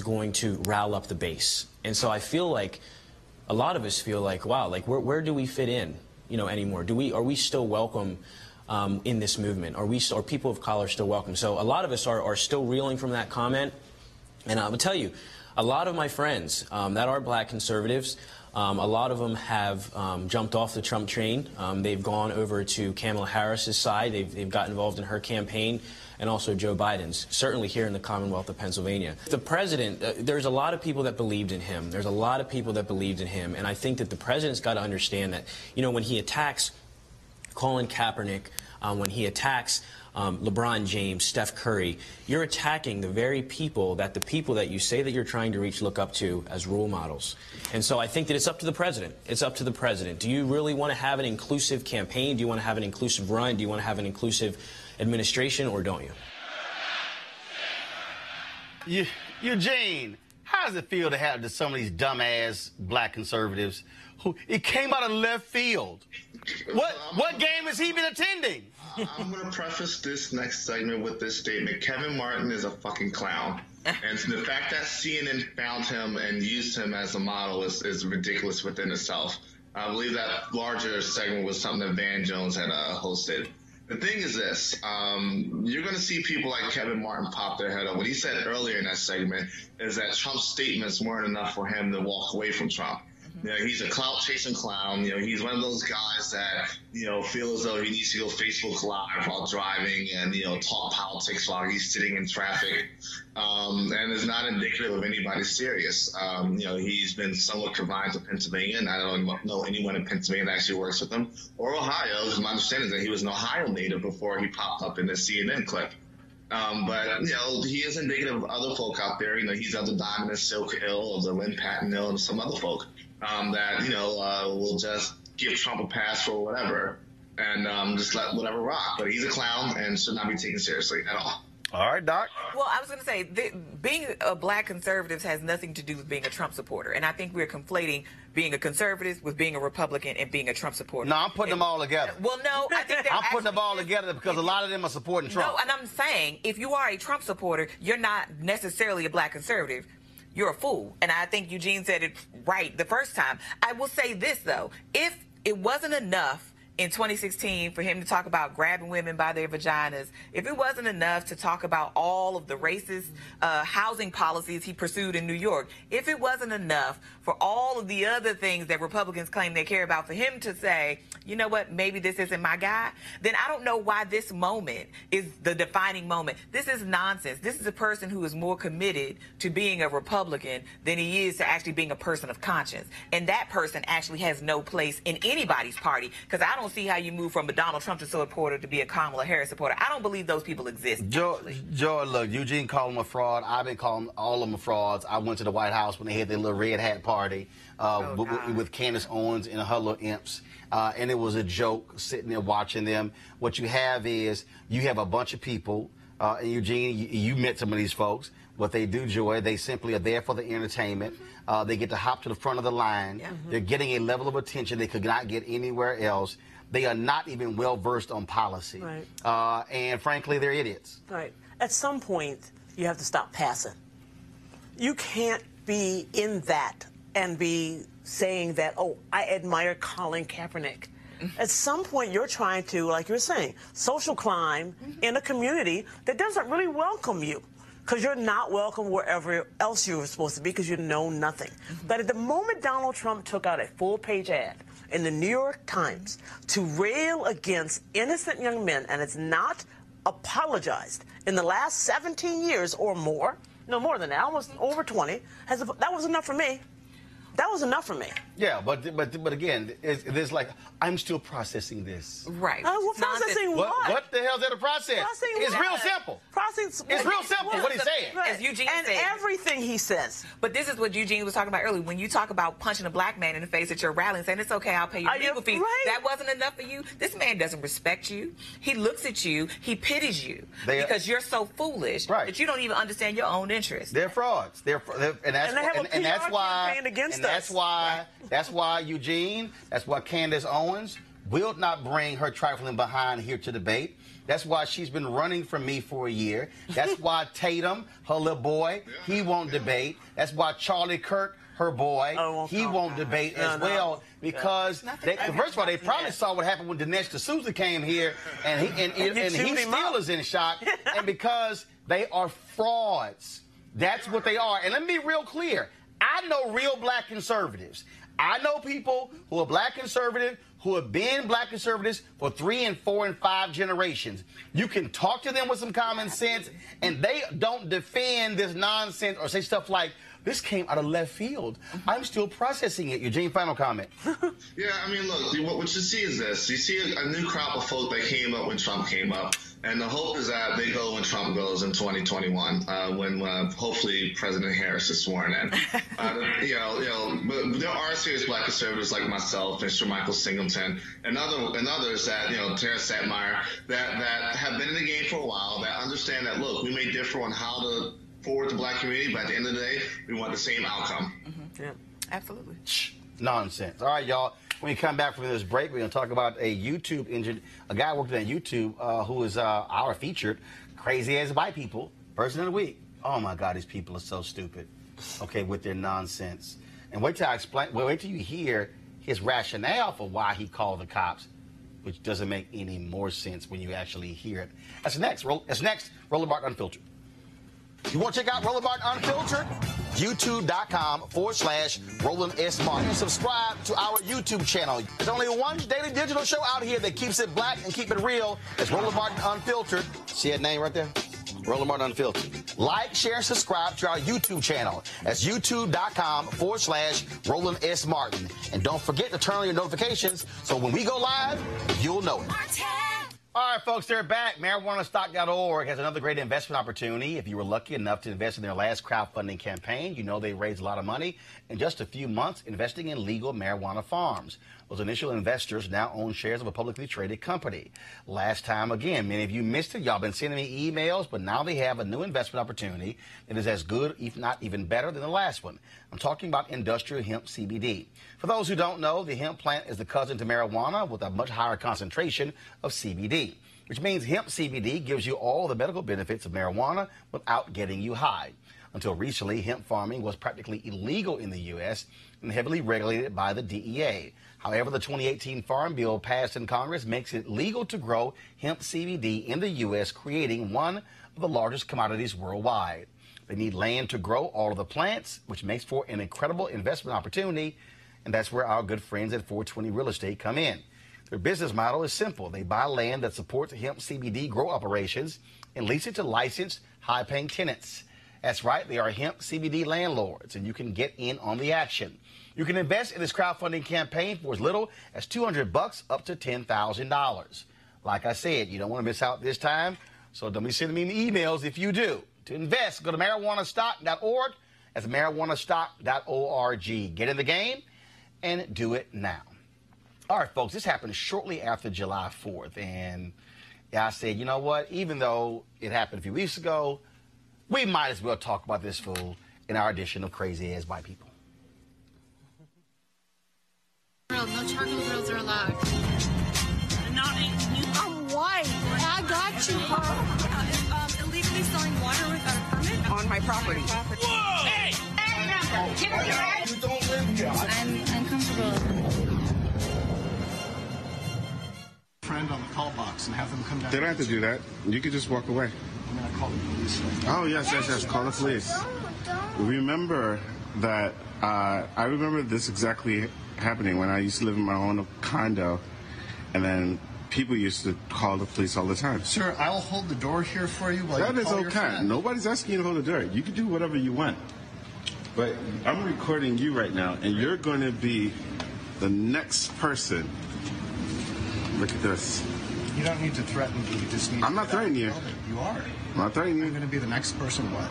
going to rile up the base. And so I feel like a lot of us feel like, wow, like where do we fit in, you know, anymore? Are we still welcome in this movement? Are people of color still welcome? So a lot of us are still reeling from that comment. And I will tell you, a lot of my friends that are black conservatives, a lot of them have jumped off the Trump train. They've gone over to Kamala Harris's side. They've got involved in her campaign and also Joe Biden's, certainly here in the Commonwealth of Pennsylvania. The president, there's a lot of people that believed in him. There's a lot of people that believed in him. And I think that the president's got to understand that, you know, when he attacks Colin Kaepernick, when he attacks LeBron James, Steph Curry, you're attacking the very people that you say that you're trying to reach look up to as role models. And so I think that it's up to the president. It's up to the president. Do you really want to have an inclusive campaign? Do you want to have an inclusive run? Do you want to have an inclusive administration, or don't you? Eugene, how does it feel to have some of these dumbass black conservatives who it came out of left field? What game has he been attending? I'm going to preface this next segment with this statement. Kevin Martin is a fucking clown. And the fact that CNN found him and used him as a model is ridiculous within itself. I believe that larger segment was something that Van Jones had hosted. The thing is this, you're going to see people like Kevin Martin pop their head up. What he said earlier in that segment is that Trump's statements weren't enough for him to walk away from Trump. You know, he's a clout-chasing clown. You know, he's one of those guys that, you know, feels as though he needs to go Facebook Live while driving and, you know, talk politics while he's sitting in traffic. And is not indicative of anybody serious. You know, he's been somewhat confined to Pennsylvania, and I don't know anyone in Pennsylvania that actually works with him. Or Ohio, because my understanding is that he was an Ohio native before he popped up in this CNN clip. But, you know, he is indicative of other folk out there. You know, he's of the Diamond Silk Hill, of the Lynn Patton Hill, and some other folk. That, you know, will just give Trump a pass for whatever and just let whatever rock. But he's a clown and should not be taken seriously at all. All right, Doc. Well, I was going to say, being a black conservative has nothing to do with being a Trump supporter. And I think we're conflating being a conservative with being a Republican and being a Trump supporter. No, I'm putting them all together. Well, no, I think I'm putting them all together because a lot of them are supporting Trump. No, and I'm saying if you are a Trump supporter, you're not necessarily a black conservative. You're a fool. And I think Eugene said it right the first time. I will say this, though. If it wasn't enough in 2016 for him to talk about grabbing women by their vaginas, if it wasn't enough to talk about all of the racist housing policies he pursued in New York, if it wasn't enough for all of the other things that Republicans claim they care about, for him to say, you know what, maybe this isn't my guy, then I don't know why this moment is the defining moment. This is nonsense. This is a person who is more committed to being a Republican than he is to actually being a person of conscience. And that person actually has no place in anybody's party, because I don't see how you move from a Donald Trump supporter to be a Kamala Harris supporter. I don't believe those people exist. Joy, look, Eugene called him a fraud. I've been calling all of them frauds. I went to the White House when they had their little red hat party with Candace Owens and her little imps. And it was a joke sitting there watching them. What you have is you have a bunch of people. And Eugene, you met some of these folks. What they do, Joy, they simply are there for the entertainment. They get to hop to the front of the line. Yeah. They're getting a level of attention they could not get anywhere else. They are not even well-versed on policy. Right. And frankly, they're idiots. Right. At some point, you have to stop passing. You can't be in that and be saying that, oh, I admire Colin Kaepernick. At some point, you're trying to, like you were saying, social climb in a community that doesn't really welcome you, because you're not welcome wherever else you were supposed to be because you know nothing. But at the moment Donald Trump took out a full-page ad in the New York Times to rail against innocent young men, and it's not apologized in the last 17 years or more, no more than that, almost over 20, that was enough for me. That was enough for me. Yeah, but again, it's like I'm still processing this. Right. Well, processing what? What the hell's that a process? Processing it's real simple. Processing. It's real simple. What he's saying. As Eugene and said. And everything he says. But this is what Eugene was talking about earlier. When you talk about punching a black man in the face at your rally and saying it's okay, I'll pay your legal fee. Right? That wasn't enough for you. This man doesn't respect you. He looks at you. He pities you because you're so foolish that you don't even understand your own interests. They're frauds. And that's why Eugene, that's why Candace Owens will not bring her trifling behind here to debate. That's why she's been running from me for a year. That's why Tatum, her little boy, he won't debate. That's why Charlie Kirk, her boy, he won't debate as well because, first of all, they probably saw what happened when Dinesh D'Souza came here and he still is in shock. And because they are frauds, that's what they are. And let me be real clear. I know real black conservatives. I know people who are black conservative who have been black conservatives for 3 and 4 and 5 generations. You can talk to them with some common sense, and they don't defend this nonsense or say stuff like, this came out of left field. I'm still processing it. Eugene, final comment. Yeah, I mean, look, what you see is this. You see a new crop of folk that came up when Trump came up, and the hope is that they go when Trump goes in 2021, when hopefully President Harris is sworn in. But there are serious black conservatives like myself, Mr. Michael Singleton, and others that, Terrence Satmire, that have been in the game for a while, that understand that, look, we may differ on how to forward the black community, but at the end of the day, we want the same outcome. Mm-hmm. Yeah, absolutely. Nonsense. All right, y'all. When we come back from this break, we're going to talk about a YouTube engine, a guy working at YouTube who is our featured crazy-ass white people, person of the week. Oh, my God, these people are so stupid, okay, with their nonsense. And wait till I explain, wait till you hear his rationale for why he called the cops, which doesn't make any more sense when you actually hear it. That's next. That's next. Roland Martin Unfiltered. You want to check out Roland Martin Unfiltered? YouTube.com/Roland S. Martin. And subscribe to our YouTube channel. There's only one daily digital show out here that keeps it black and keep it real. It's Roland Martin Unfiltered. See that name right there? Roland Martin Unfiltered. Like, share, and subscribe to our YouTube channel. That's YouTube.com/Roland S. Martin. And don't forget to turn on your notifications so when we go live, you'll know it. All right, folks, they're back. MarijuanaStock.org has another great investment opportunity. If you were lucky enough to invest in their last crowdfunding campaign, you know they raised a lot of money in just a few months investing in legal marijuana farms. Those initial investors now own shares of a publicly traded company. Last time, again, many of you missed it. Y'all been sending me emails, but now they have a new investment opportunity that is as good, if not even better, than the last one. I'm talking about industrial hemp CBD. For those who don't know, the hemp plant is the cousin to marijuana with a much higher concentration of CBD, which means hemp CBD gives you all the medical benefits of marijuana without getting you high. Until recently, hemp farming was practically illegal in the U.S. and heavily regulated by the DEA. However, the 2018 Farm Bill passed in Congress makes it legal to grow hemp CBD in the U.S., creating one of the largest commodities worldwide. They need land to grow all of the plants, which makes for an incredible investment opportunity, and that's where our good friends at 420 Real Estate come in. Their business model is simple. They buy land that supports hemp CBD grow operations and lease it to licensed, high-paying tenants. That's right, they are hemp CBD landlords, and you can get in on the action. You can invest in this crowdfunding campaign for as little as $200 up to $10,000. Like I said, you don't want to miss out this time, so don't be sending me emails if you do. To invest, go to MarijuanaStock.org. That's MarijuanaStock.org. Get in the game and do it now. All right, folks, this happened shortly after July 4th, and I said, you know what, even though it happened a few weeks ago, we might as well talk about this fool in our edition of Crazy Ass White People. No chocolate girls are allowed. I'm white. I got you, illegally selling water without a permit. On my property. Whoa! Hey! Hey! You don't live here. I'm uncomfortable. Friend on the call box and have them come down. They don't have to do that. You could just walk away. I'm going to call the police. Oh, yes. Call the police. Don't. Remember that I remember this exactly happening when I used to live in my own condo, and then people used to call the police all the time. Sure, I'll hold the door here for you. That is okay. Nobody's asking you to hold the door. You can do whatever you want. But I'm recording you right now, and you're going to be the next person. Look at this. You don't need to threaten me. You just need. I'm not threatening you. You are. I'm not threatening you. You're going to be the next person. What?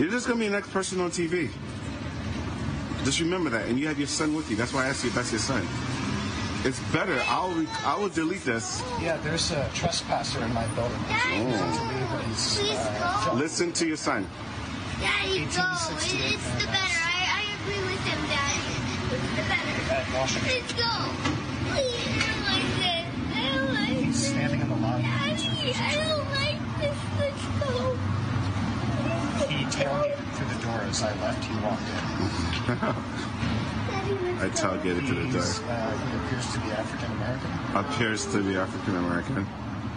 You're just going to be the next person on TV. Just remember that, and you have your son with you. That's why I asked you if that's your son. It's better. I will delete this. Yeah, there's a trespasser in my building. Daddy, listen to your son. Daddy, go. It's the better. I agree with him, Daddy. It's the better. Let's go. Please, I don't like this. He's standing in the lobby. Daddy, I don't like this. Let's go. He tailgated through the door as I left. He walked in. I tailgated to the door. He appears to be African American. Appears to be African American.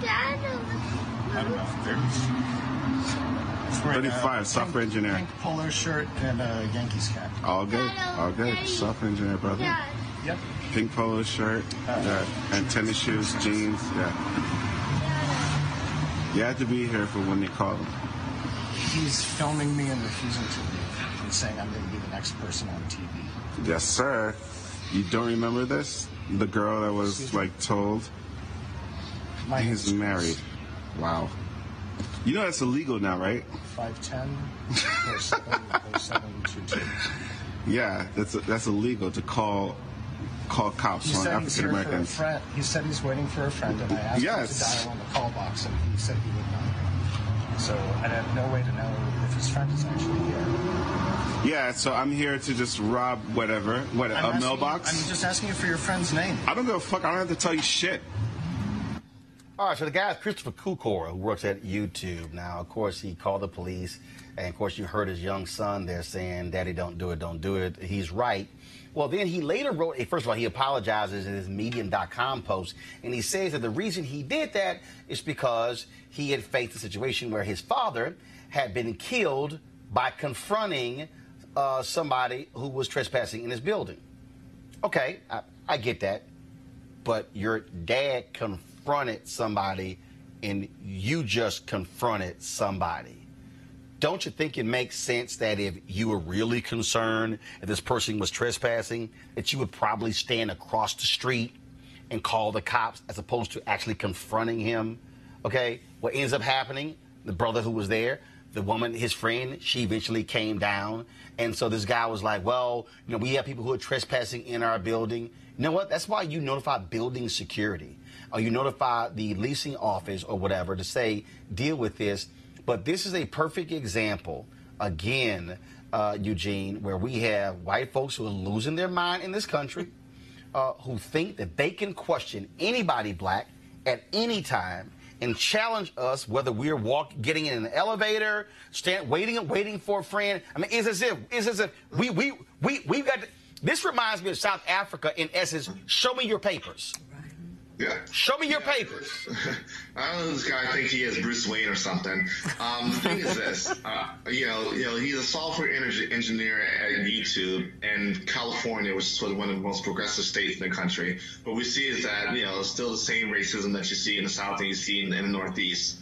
I don't know. 35, software engineer. Pink polo shirt and a Yankees cap. All good. All good. Software engineer, brother. Yep. Pink polo shirt and tennis shoes, jeans. Yeah. You had to be here for when they called him. He's filming me and refusing to leave and saying I'm going to be the next person on TV. Yes, sir. You don't remember this? The girl that was, like, told? He's married. Wow. You know that's illegal now, right? 5'10", 4722. Yeah, that's illegal to call cops on African Americans. He said he's waiting for a friend, and I asked him to dial on the call box, and he said he would not. So I have no way to know if his friend is actually here. Yeah, so I'm here to just rob a mailbox. I'm just asking you for your friend's name. I don't give a fuck. I don't have to tell you shit. All right, so the guy is Christopher Kukor, who works at YouTube. Now, of course, he called the police, and, of course, you heard his young son there saying, Daddy, don't do it, don't do it. He's right. Well, then he later wrote, first of all, he apologizes in his Medium.com post, and he says that the reason he did that is because he had faced a situation where his father had been killed by confronting somebody who was trespassing in his building. Okay, I get that, but your dad confronted somebody and you just confronted somebody. Don't you think it makes sense that if you were really concerned that this person was trespassing, that you would probably stand across the street and call the cops as opposed to actually confronting him? Okay, what ends up happening, the brother who was there, the woman, his friend, she eventually came down. And so this guy was like, well, you know, we have people who are trespassing in our building. You know what? That's why you notify building security, or you notify the leasing office or whatever to say, deal with this. But this is a perfect example, again, Eugene, where we have white folks who are losing their mind in this country, who think that they can question anybody black at any time and challenge us whether we're getting in an elevator, waiting for a friend. I mean, it's as if we've got to, this reminds me of South Africa in essence. Show me your papers. Yeah. Show me your papers. I don't know, this guy thinks he is Bruce Wayne or something. The thing is this, he's a software engineer at YouTube in California, which is sort of one of the most progressive states in the country. What we see is that, it's still the same racism that you see in the South and you see in the Northeast.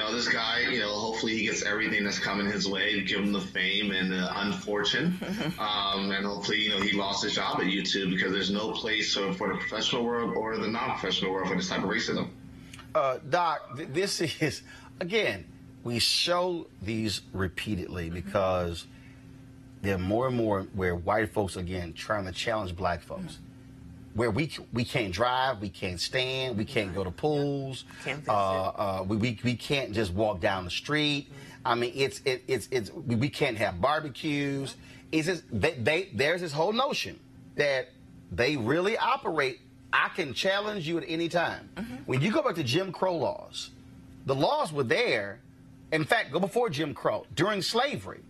This guy, hopefully he gets everything that's coming his way, give him the fame and the unfortune. And hopefully, he lost his job at YouTube because there's no place for the professional world or the non-professional world for this type of racism. Doc, this is, again, we show these repeatedly because there are more and more where white folks, again, trying to challenge black folks. Where we can't drive, we can't stand, we can't go to pools, we can't just walk down the street. I mean, we can't have barbecues. It's just, there's this whole notion that they really operate. I can challenge you at any time. When you go back to Jim Crow laws, the laws were there. In fact, go before Jim Crow, during slavery.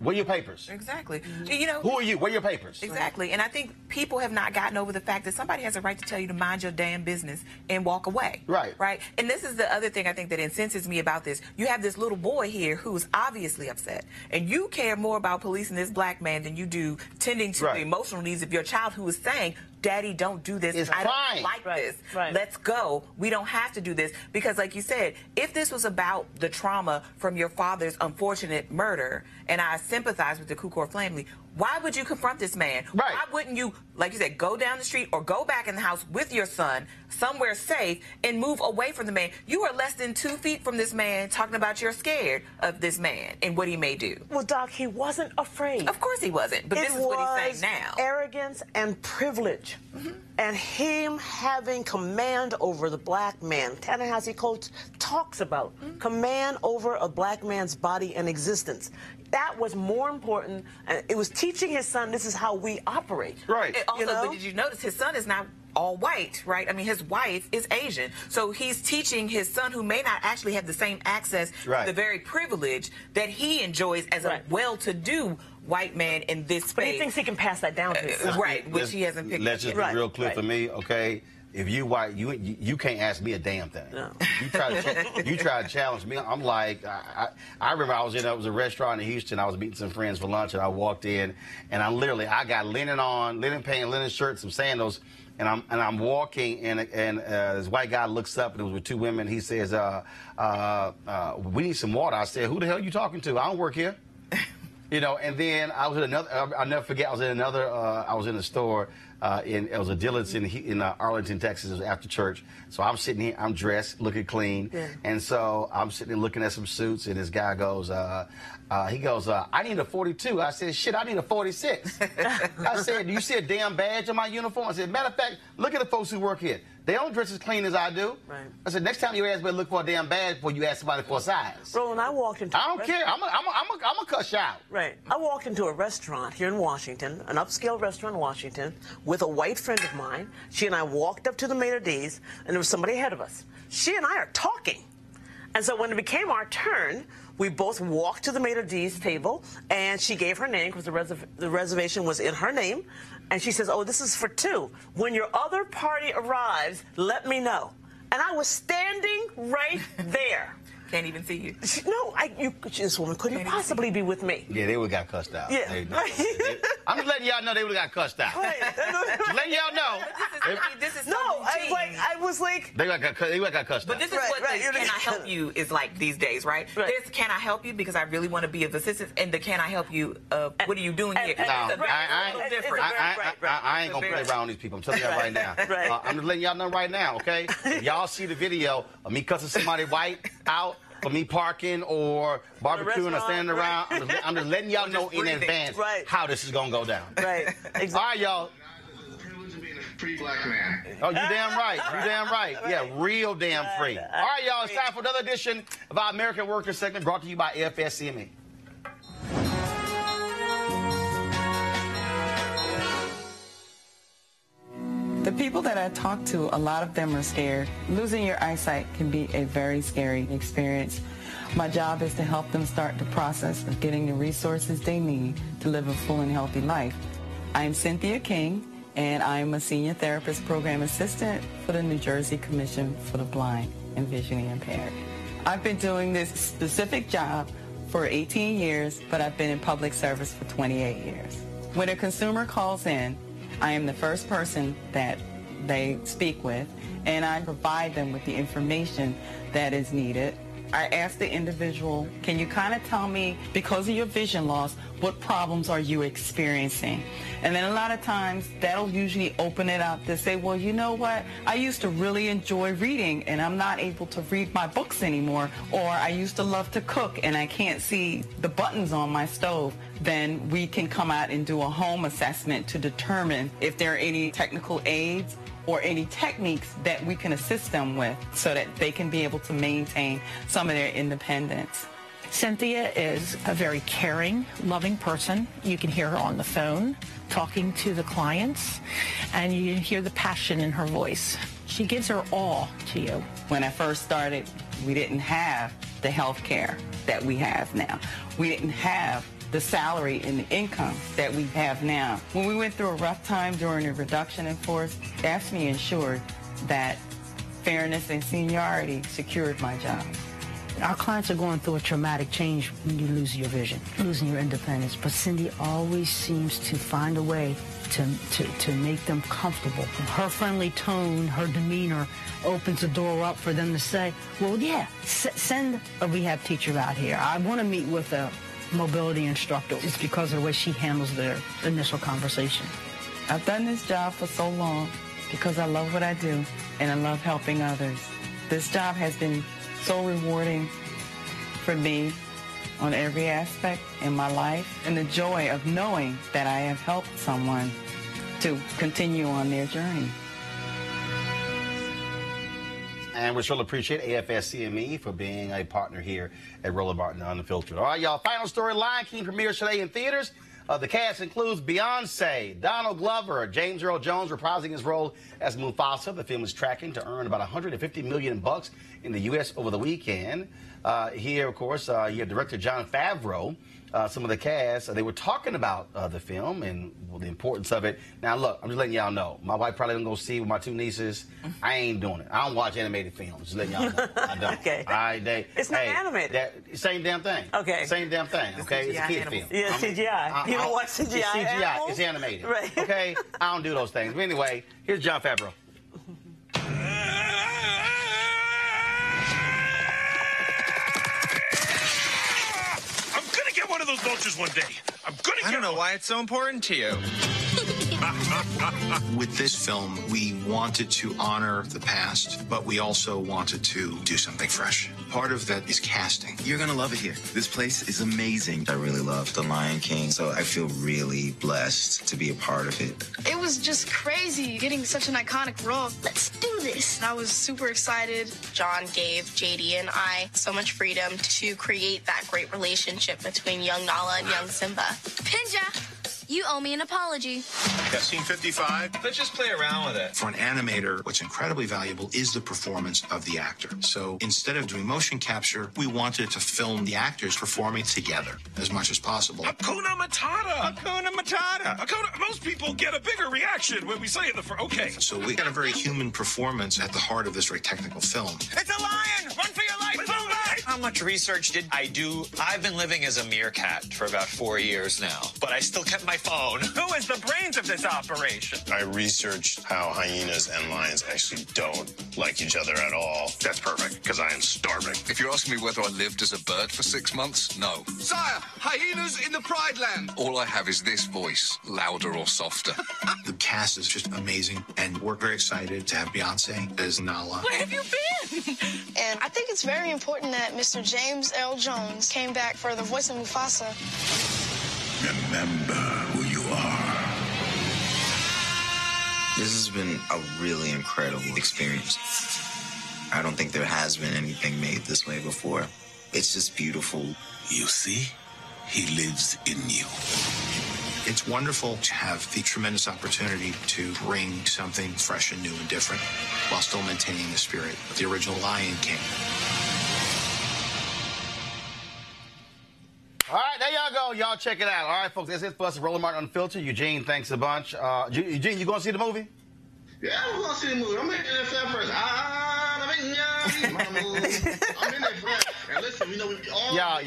What are your papers? Exactly. Who are you? What are your papers? Exactly. And I think people have not gotten over the fact that somebody has a right to tell you to mind your damn business and walk away. Right. Right. And this is the other thing I think that incenses me about this. You have this little boy here who's obviously upset, and you care more about policing this black man than you do tending to the emotional needs of your child who is saying, Daddy, don't do this. It's I fine. Don't like right. this. Right. Let's go. We don't have to do this. Because like you said, if this was about the trauma from your father's unfortunate murder, and I sympathize with the Kukor family, why would you confront this man? Right. Why wouldn't you, like you said, go down the street or go back in the house with your son somewhere safe and move away from the man? You are less than 2 feet from this man talking about you're scared of this man and what he may do. Well, Doc, he wasn't afraid. Of course he wasn't, but this is what he's saying now. Arrogance and privilege and him having command over the black man. Ta-Nehisi Coates talks about command over a black man's body and existence. That was more important. It was teaching his son this is how we operate. Right. And also, you know? But did you notice his son is not all white, right? I mean, his wife is Asian. So he's teaching his son, who may not actually have the same access to the very privilege that he enjoys as a well-to-do white man in this space. But he thinks he can pass that down to his son. Right, which he hasn't picked up. Let's just be real clear for me, okay? If you white, you can't ask me a damn thing. No. You try to challenge me. I'm like, I remember I was at a restaurant in Houston. I was meeting some friends for lunch, and I walked in, and I got linen on, linen pants, linen shirt, some sandals, and I'm walking, and this white guy looks up, and it was with two women. He says, "We need some water." I said, "Who the hell are you talking to? I don't work here." You know, and then I was at another. I'll never forget. I was in another. I was in a store. It was a Dillon's in Arlington, Texas. It was after church. So I'm sitting here, I'm dressed, looking clean. Yeah. And so I'm sitting there looking at some suits, and this guy goes, I need a 42. I said, shit, I need a 46. I said, do you see a damn badge on my uniform? I said, matter of fact, look at the folks who work here. They don't dress as clean as I do. Right. I said, next time you ask me to look for a damn badge before you ask somebody for a size. Roland, I walked into I don't care. I'm a cuss out. Right. I walked into a restaurant here in Washington, an upscale restaurant in Washington, with a white friend of mine. She and I walked up to the maitre d's, and there was somebody ahead of us. She and I are talking. And so when it became our turn, we both walked to the maitre d's table, and she gave her name because the reservation was in her name. And she says, oh, this is for two. When your other party arrives, let me know. And I was standing right there. Can't even see you. This woman couldn't possibly be with me. Yeah, they would have got cussed out. Yeah. I'm just letting y'all know they would have got cussed out. Right. Just letting y'all know. They would have got cussed out. But this is can I help you is like these days, right? This can I help you because I really want to be of assistance, and the can I help you of what are you doing here? No, I ain't going to play around these people. I'm telling y'all right now. I'm just letting y'all know right now, okay? Y'all see the video of me cussing somebody white out. For me parking or barbecuing or standing around, I'm just letting y'all know in advance how this is going to go down. Right. Exactly. All right, y'all. Free black man. Oh, you damn right. You damn right. Yeah, real damn free. All right, y'all. It's time for another edition of our American Worker segment brought to you by FSCME. The people that I talk to, a lot of them are scared. Losing your eyesight can be a very scary experience. My job is to help them start the process of getting the resources they need to live a full and healthy life. I'm Cynthia King, and I'm a senior therapist program assistant for the New Jersey Commission for the Blind and Visually Impaired. I've been doing this specific job for 18 years, but I've been in public service for 28 years. When a consumer calls in, I am the first person that they speak with, and I provide them with the information that is needed. I ask the individual, can you kind of tell me, because of your vision loss, what problems are you experiencing? And then a lot of times, that'll usually open it up to say, well, you know what? I used to really enjoy reading, and I'm not able to read my books anymore. Or I used to love to cook, and I can't see the buttons on my stove. Then we can come out and do a home assessment to determine if there are any technical aids or any techniques that we can assist them with so that they can be able to maintain some of their independence. Cynthia is a very caring, loving person. You can hear her on the phone talking to the clients, and you hear the passion in her voice. She gives her all to you. When I first started, we didn't have the health care that we have now. We didn't have the salary and the income that we have now. When we went through a rough time during the reduction in force, AFSCME ensured that fairness and seniority secured my job. Our clients are going through a traumatic change when you lose your vision, losing your independence. But Cindy always seems to find a way to make them comfortable. Her friendly tone, her demeanor opens the door up for them to say, well, yeah, send a rehab teacher out here. I want to meet with a mobility instructor. It's because of the way she handles their initial conversation. I've done this job for so long because I love what I do and I love helping others. This job has been so rewarding for me on every aspect in my life, and the joy of knowing that I have helped someone to continue on their journey. And we sure appreciate AFSCME for being a partner here at Roland Martin Unfiltered. All right, y'all, final story, Lion King premieres today in theaters. The cast includes Beyonce, Donald Glover, James Earl Jones reprising his role as Mufasa. The film is tracking to earn about $150 million in the U.S. over the weekend. Here, of course, you have director Jon Favreau. Some of the cast, they were talking about the film and the importance of it. Now, look, I'm just letting y'all know. My wife probably gonna go see with my two nieces. I ain't doing it. I don't watch animated films. Just letting y'all know. I don't. Okay. All right, it's not animated. Same damn thing. Okay. Same damn thing. Okay. It's a kid film. Yeah, CGI. You don't watch CGI. It's CGI. Animals? It's animated. Right. Okay. I don't do those things. But anyway, here's Jon Favreau. One of those vultures one day. I'm gonna get I don't know why it's so important to you. With this film, we wanted to honor the past, but we also wanted to do something fresh. Part of that is casting. You're gonna love it here. This place is amazing. I really love The Lion King, so I feel really blessed to be a part of it. It was just crazy getting such an iconic role. Let's do this. I was super excited. John gave JD and I so much freedom to create that great relationship between young Nala and young Simba. Pinja! You owe me an apology. I've seen 55. Let's just play around with it. For an animator, what's incredibly valuable is the performance of the actor. So instead of doing motion capture, we wanted to film the actors performing together as much as possible. Hakuna Matata! Hakuna Matata! Hakuna... Most people get a bigger reaction when we say it the first... Okay. So we got a very human performance at the heart of this very technical film. It's a lion! Run for your life! Move it! How much research did I do? I've been living as a meerkat for about 4 years now, but I still kept my phone. Who is the brains of this operation? I researched how hyenas and lions actually don't like each other at all. That's perfect, because I am starving. If you're asking me whether I lived as a bird for 6 months, no. Sire, hyenas in the Pride Land. All I have is this voice, louder or softer. The cast is just amazing, and we're very excited to have Beyonce as Nala. Where have you been? And I think it's very important that Mr. James L. Jones came back for the voice of Mufasa. Remember who you are. This has been a really incredible experience. I don't think there has been anything made this way before. It's just beautiful. You see, he lives in you. It's wonderful to have the tremendous opportunity to bring something fresh and new and different while still maintaining the spirit of the original Lion King. All right, there y'all go. Y'all check it out. All right, folks, that's it for us at Roland Martin Unfiltered. Eugene, thanks a bunch. Eugene, you going to see the movie? Yeah, I'm going to see the movie. I'm in there for that first. I'm in there for that. And listen, you know, we all... Yeah,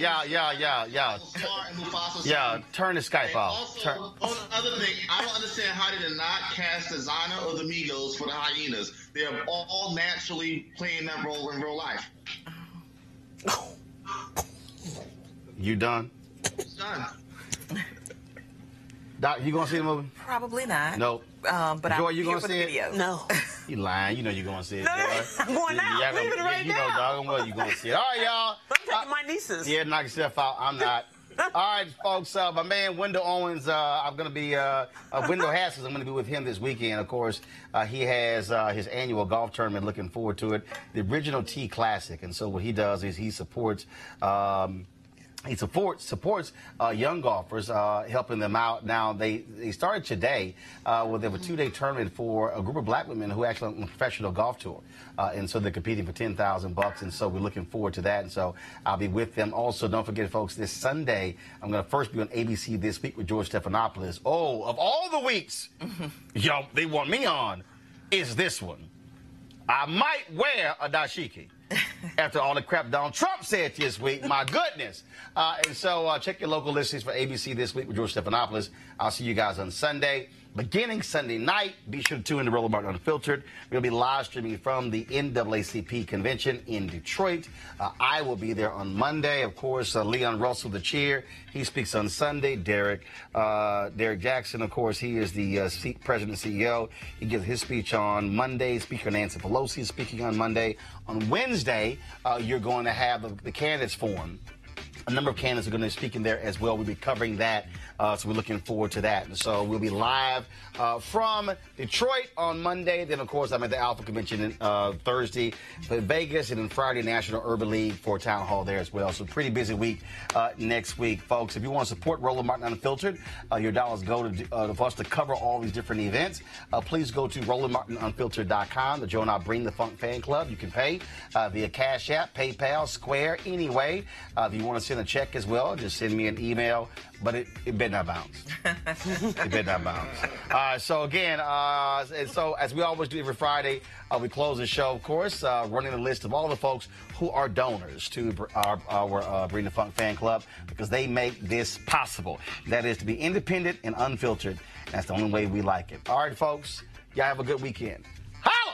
turn the Skype off. Also, on the other thing, I don't understand how they did not cast the Zana or the Migos for the hyenas. They are all naturally playing that role in real life. You done? Done. Doc, you gonna see the movie? Probably not. No. Nope. But Joy, you gonna see it? No. You lying? You know you gonna see it. No, I'm going out. I'm leaving right now. You know, doggone well you gonna see it. All right, y'all. I'm taking my nieces. Yeah, knock yourself out. I'm not. All right, folks. My man Wendell Owens. I'm gonna be. Wendell Hassels. I'm gonna be with him this weekend. Of course, he has his annual golf tournament. Looking forward to it. The Original Tee Classic. And so what he does is he supports. He supports young golfers, helping them out. Now, they started today with a two-day tournament for a group of black women who actually on a professional golf tour. And so they're competing for $10,000. And so we're looking forward to that. And so I'll be with them. Also, don't forget, folks, this Sunday, I'm going to first be on ABC This Week with George Stephanopoulos. Oh, of all the weeks, y'all, they want me on, is this one. I might wear a dashiki. after all the crap Donald Trump said this week. My goodness. And so check your local listings for ABC This Week with George Stephanopoulos. I'll see you guys on Sunday. Beginning Sunday night, be sure to tune in to Roland Martin Unfiltered. We'll be live streaming from the NAACP convention in Detroit. I will be there on Monday. Of course, Leon Russell, the chair, he speaks on Sunday. Derek Jackson, of course, he is the president and CEO. He gives his speech on Monday. Speaker Nancy Pelosi is speaking on Monday. On Wednesday, you're going to have the candidates forum. A number of candidates are going to be speaking there as well. We'll be covering that, so we're looking forward to that. And so we'll be live from Detroit on Monday. Then, of course, I'm at the Alpha Convention Thursday for Vegas, and then Friday, National Urban League for Town Hall there as well. So pretty busy week next week, folks. If you want to support Roland Martin Unfiltered, your dollars go to us to cover all these different events. Please go to RolandMartinUnfiltered.com to join our Bring the Funk Fan Club. You can pay via Cash App, PayPal, Square, any way. If you want to send a check as well, just send me an email, but it better not bounce. It better not bounce. So again, and so as we always do every Friday, we close the show, of course, running a list of all the folks who are donors to our Bring the Funk Fan Club, because they make this possible. That is to be independent and unfiltered. That's the only way we like it. All right, folks, y'all have a good weekend. Holla!